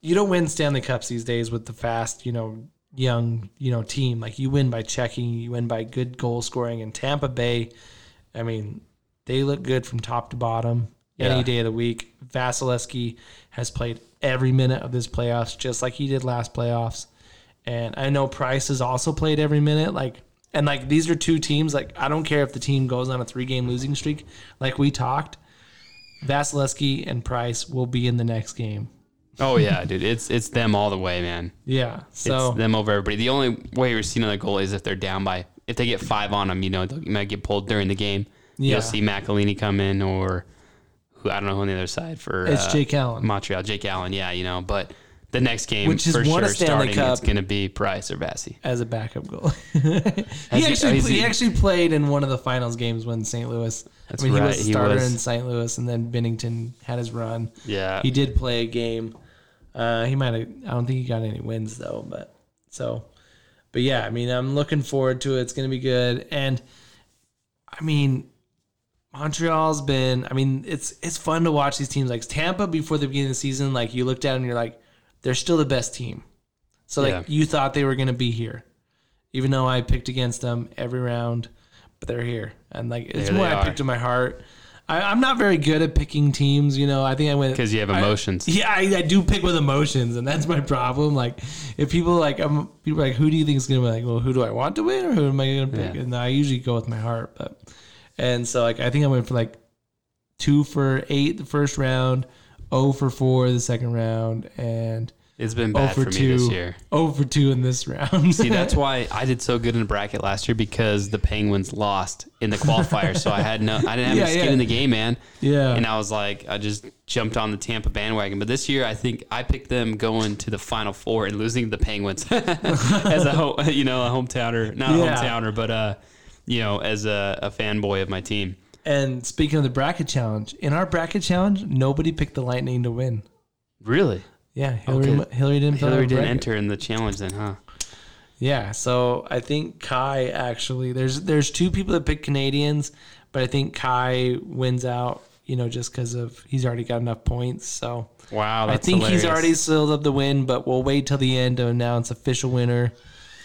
You don't win Stanley Cups these days with the fast, you know, young, you know, team. Like, you win by checking, you win by good goal scoring. And Tampa Bay, I mean, they look good from top to bottom any day of the week. Vasilevsky has played every minute of this playoffs, just like he did last playoffs. And I know Price has also played every minute. Like these are two teams. Like, I don't care if the team goes on a 3-game losing streak. Like we talked, Vasilevsky and Price will be in the next game. Oh, yeah, dude. It's them all the way, man. Yeah. So it's them over everybody. The only way you're seeing another goal is if they're down by, if they get 5 on them, you know, you might get pulled during the game. Yeah. You'll see McElhinney come in or who, I don't know who on the other side for. It's Jake Allen. Montreal. Jake Allen, yeah, you know. But the next game, which is for sure starting, it's going to be Price or Vassy. As a backup goalie. he actually played in one of the finals games when St. Louis. That's right. He was a starter in St. Louis, and then Bennington had his run. Yeah. He did play a game. He might have, I don't think he got any wins though, but yeah, I mean, I'm looking forward to it. It's going to be good. And I mean, Montreal's been, I mean, it's fun to watch these teams. Like Tampa before the beginning of the season, like you looked at them and you're like, they're still the best team. So like you thought they were going to be here, even though I picked against them every round, but they're here. And like, it's what I picked in my heart. I'm not very good at picking teams, you know. I think I went... Because you have emotions. I do pick with emotions, and that's my problem. Like, if people are like, who do you think is going to win? Like, well, who do I want to win, or who am I going to pick? Yeah. And I usually go with my heart. And so, like, I think I went for, like, 2-8 the first round, 0-4 the second round, and... It's been bad for me this year. 0-2 in this round. See, that's why I did so good in the bracket last year, because the Penguins lost in the qualifier, so I didn't have any skin in the game, man. Yeah. And I was like, I just jumped on the Tampa bandwagon. But this year, I think I picked them going to the Final Four and losing to the Penguins as a hometowner, but as a fanboy of my team. And speaking of the bracket challenge, in our bracket challenge, nobody picked the Lightning to win. Really? Yeah, Hillary didn't enter in the challenge then, huh? Yeah, so I think Kai actually, there's two people that pick Canadians, but I think Kai wins out, you know, just because of he's already got enough points. So wow, that's I think hilarious. He's already sealed up the win, but we'll wait till the end to announce official winner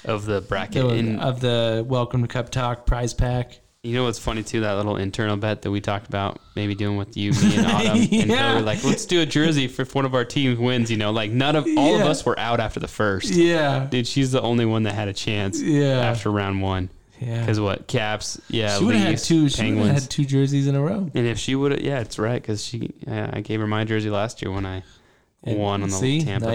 of the bracket of the Welcome to Cup Talk prize pack. You know what's funny too? That little internal bet that we talked about maybe doing with you, me, and Autumn. Yeah. And Hillary, like, let's do a jersey for if one of our teams wins, you know, like all of us were out after the first. Yeah. Dude, she's the only one that had a chance after round one. Yeah. Because what? Caps, she would have had two jerseys in a row. And if she would have, it's right. Because I gave her my jersey last year when I won on the Tampa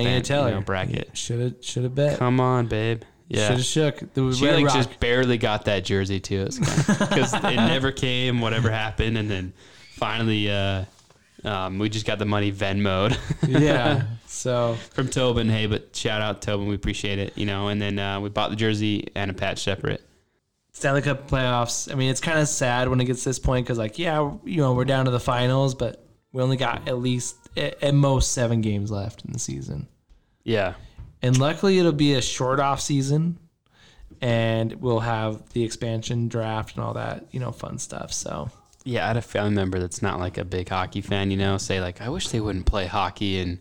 bracket. Should have bet. Come on, babe. Yeah, should have shook. She just barely got that jersey to us because it never came. Whatever happened, and then finally, we just got the money Venmo'd. Yeah, so from Tobin. Hey, but shout out Tobin. We appreciate it. You know, and then we bought the jersey and a patch separate. Stanley Cup playoffs. I mean, it's kind of sad when it gets to this point because, we're down to the finals, but we only got at least at most 7 games left in the season. Yeah. And luckily, it'll be a short off season, and we'll have the expansion draft and all that, fun stuff. So yeah, I had a family member that's not like a big hockey fan, say like, I wish they wouldn't play hockey in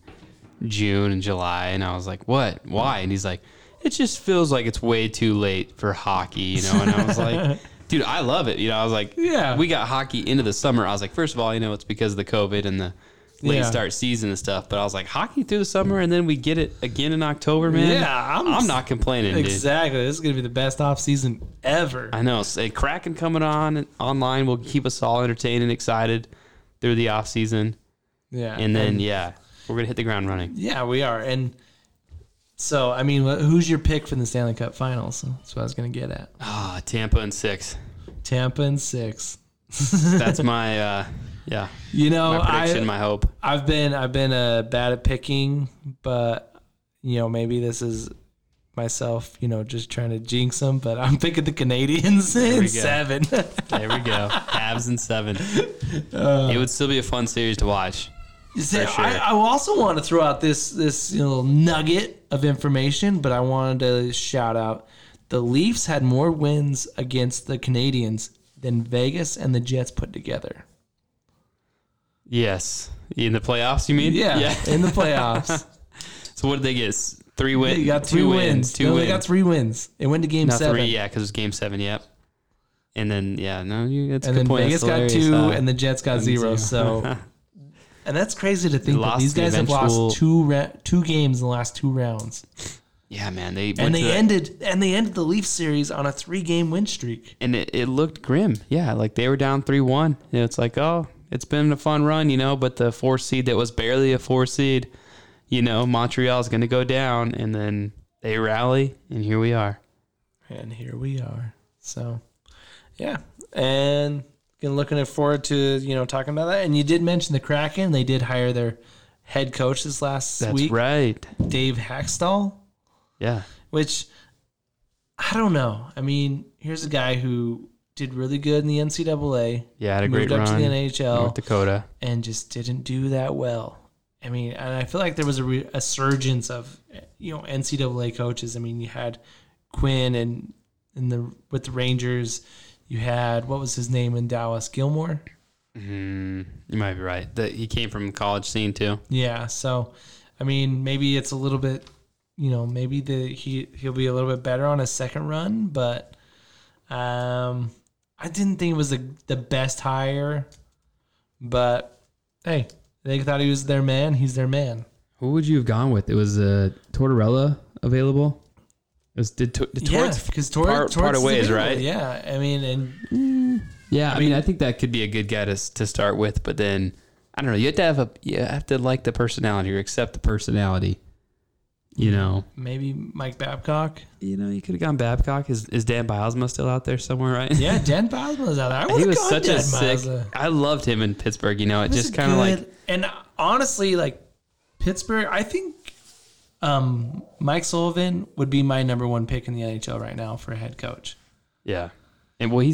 June and July. And I was like, what? Why? And he's like, it just feels like it's way too late for hockey, And I was like, dude, I love it. I was like, yeah, we got hockey into the summer. I was like, first of all, it's because of the COVID and the late start season and stuff, but I was like, hockey through the summer, and then we get it again in October, man. Yeah, I'm not complaining. Exactly, dude. This is gonna be the best off season ever. I know. So, Kraken coming online will keep us all entertained and excited through the off season. Yeah, and then we're gonna hit the ground running. Yeah, we are. And so, who's your pick for the Stanley Cup Finals? That's what I was gonna get at. Tampa in 6. Tampa in 6. That's my. Yeah, my prediction, my hope. I've been bad at picking, but maybe this is myself, just trying to jinx them. But I'm picking the Canadians in 7. There we go, Habs in 7. It would still be a fun series to watch. Sure. I also want to throw out this little nugget of information, but I wanted to shout out the Leafs had more wins against the Canadians than Vegas and the Jets put together. Yes. In the playoffs, you mean? Yeah. In the playoffs. So what did they get? 3 wins? They got 2 wins. They got 3 wins. It went to game 7. 3, because it was game 7, yep. And then, that's a good point. And then Vegas got 2, and the Jets got 0. So, and that's crazy to think that these guys have lost two games in the last 2 rounds. Yeah, man. They ended the Leafs series on a 3-game win streak. And it looked grim. Yeah, like they were down 3-1. And it's like, it's been a fun run, but the 4 seed that was barely a 4 seed, Montreal's going to go down, and then they rally, and here we are. So, yeah. And looking forward to, talking about that. And you did mention the Kraken. They did hire their head coach this last week. That's right. Dave Haxtell. Yeah. Which, I don't know. Here's a guy who did really good in the NCAA. Yeah, had a great run. Moved up to the NHL. North Dakota. And just didn't do that well. And I feel like there was a resurgence of, NCAA coaches. You had Quinn with the Rangers. You had, what was his name in Dallas? Gilmore? You might be right. He came from the college scene, too. Yeah, so, maybe it's a little bit, maybe he'll be a little bit better on his second run, but I didn't think it was the best hire, but hey, they thought he was their man. He's their man. Who would you have gone with? It was Tortorella available. It was because Torts parted ways, right? Yeah, I think that could be a good guy to start with, but then I don't know. You have to like the personality or accept the personality. Maybe Mike Babcock. You could have gone Babcock. Is Dan Bylsma still out there somewhere, right? Yeah, Dan Bylsma's out there. I loved him in Pittsburgh. It just kind of like. And honestly, like Pittsburgh, I think Mike Sullivan would be my number 1 pick in the NHL right now for a head coach. Yeah. And well, he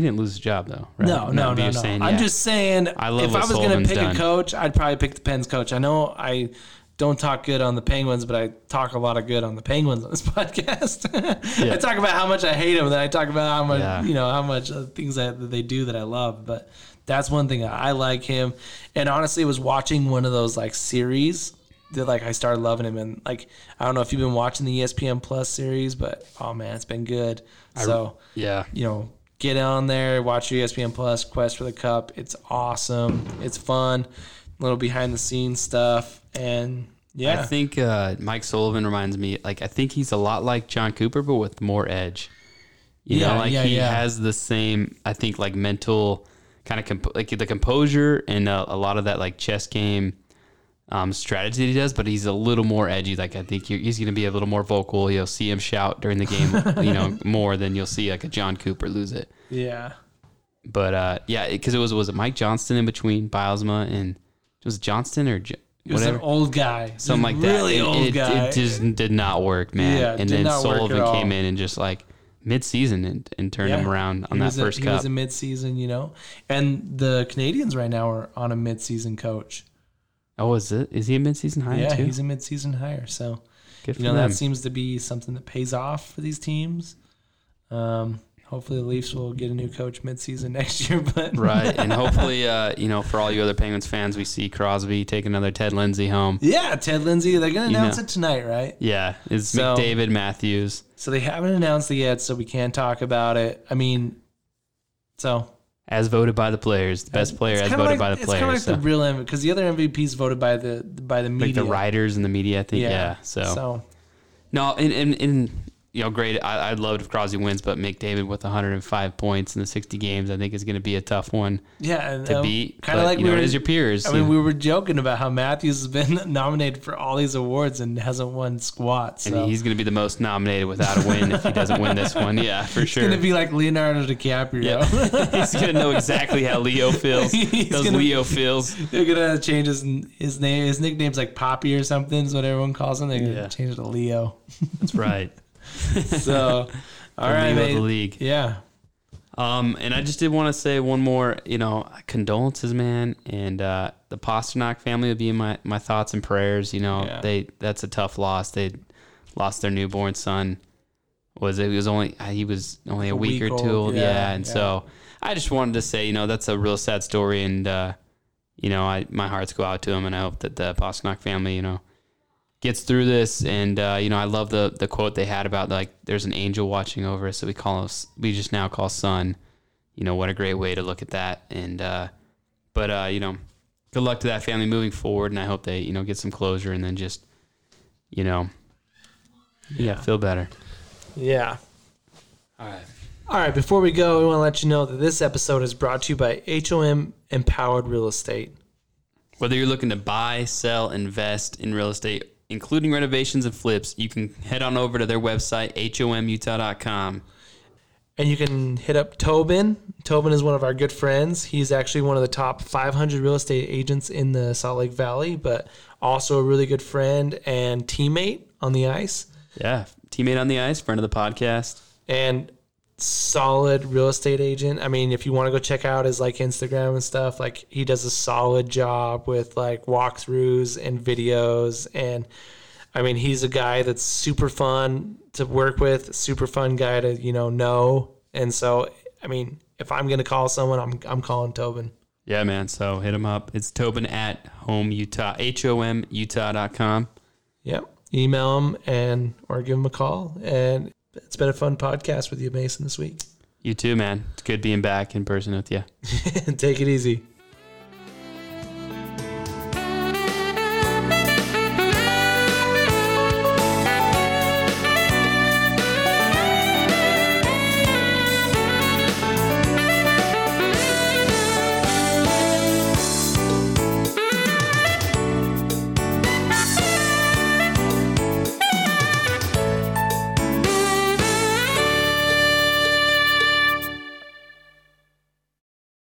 didn't lose his job though. Right? No. I'm just saying. I love if I was going to pick a coach, I'd probably pick the Pens coach. I know I. don't talk good on the Penguins, but I talk a lot of good on the Penguins on this podcast. I talk about how much I hate them, and then I talk about how much, you know, how much things that they do that I love. But that's one thing I like him. And honestly, it was watching one of those like series that like I started loving him. And like, I don't know if you've been watching the ESPN Plus series, but oh man, it's been good. So you know, get on there, watch your ESPN Plus Quest for the Cup. It's awesome. It's fun. A little behind the scenes stuff. And yeah, I think Mike Sullivan reminds me, like, I think he's a lot like John Cooper, but with more edge. You know, like he has the same, I think, like mental kind of like the composure and a lot of that like chess game strategy that he does, but he's a little more edgy. Like I think he's going to be a little more vocal. You'll see him shout during the game, you know, more than you'll see like a John Cooper lose it. Yeah. But yeah, because it was Mike Johnston in between Bylsma and it was Johnston or whatever. It was an old guy. Something like that. Really old guy. It just did not work, man. Yeah, and then Sullivan came in and just like mid-season and turned him around on that first cup. He was a mid-season, you know. And the Canadians right now are on a mid-season coach. Oh, is it? Is he a mid-season hire too? Yeah, he's a mid-season hire. So, you know, that seems to be something that pays off for these teams. Hopefully the Leafs will get a new coach mid-season next year. But right, and hopefully, you know, for all you other Penguins fans, we see Crosby take another Ted Lindsay home. Yeah, Ted Lindsay. They're going to announce it tonight, right? Yeah, it's McDavid, Matthews. So they haven't announced it yet, so we can't talk about it. I mean, so. As voted by the players, the best player as voted by the players. It's kind of like the real MVP, because the other MVP is voted by the media. Like the writers and the media, I think, So. No, and you know, great. I'd love it if Crosby wins, but McDavid with 105 points in the 60 games, I think is going to be a tough one to beat. Kind of like you know, it is your peers. I mean, we were joking about how Matthews has been nominated for all these awards and hasn't won squat. So. And he's going to be the most nominated without a win if he doesn't win this one. Yeah, for sure. He's going to be like Leonardo DiCaprio. Yeah. He's going to know exactly how Leo feels. They're going to change his name. His nickname's like Poppy or something is what everyone calls him. They're going to change it to Leo. That's right. So, all right, mate. The league. Yeah. And I just did want to say one more, you know, condolences, man. And the Pasternak family will be in my thoughts and prayers. You know, that's a tough loss. They lost their newborn son. He was only a week or two old. So I just wanted to say, you know, that's a real sad story. And, you know, my hearts go out to him. And I hope that the Pasternak family, you know, gets through this, and you know, I love the quote they had about like there's an angel watching over us that we just now call son. You know, what a great way to look at that. And but you know, good luck to that family moving forward, and I hope they, you know, get some closure and then just, you know, feel better. Yeah. All right. Before we go, we want to let you know that this episode is brought to you by HOM Empowered Real Estate. Whether you're looking to buy, sell, invest in real estate, including renovations and flips, you can head on over to their website, HOMutah.com. And you can hit up Tobin. Tobin is one of our good friends. He's actually one of the top 500 real estate agents in the Salt Lake Valley, but also a really good friend and teammate on the ice. Yeah, teammate on the ice, friend of the podcast. And solid real estate agent. I mean, if you want to go check out his like Instagram and stuff, like he does a solid job with like walkthroughs and videos. And I mean, he's a guy that's super fun to work with, super fun guy to, you know. And so, I mean, if I'm going to call someone, I'm calling Tobin. Yeah, man. So hit him up. It's Tobin at HOMutah, HOMutah.com. Yep. Email him or give him a call. And it's been a fun podcast with you, Mason, this week. You too, man. It's good being back in person with you. Take it easy.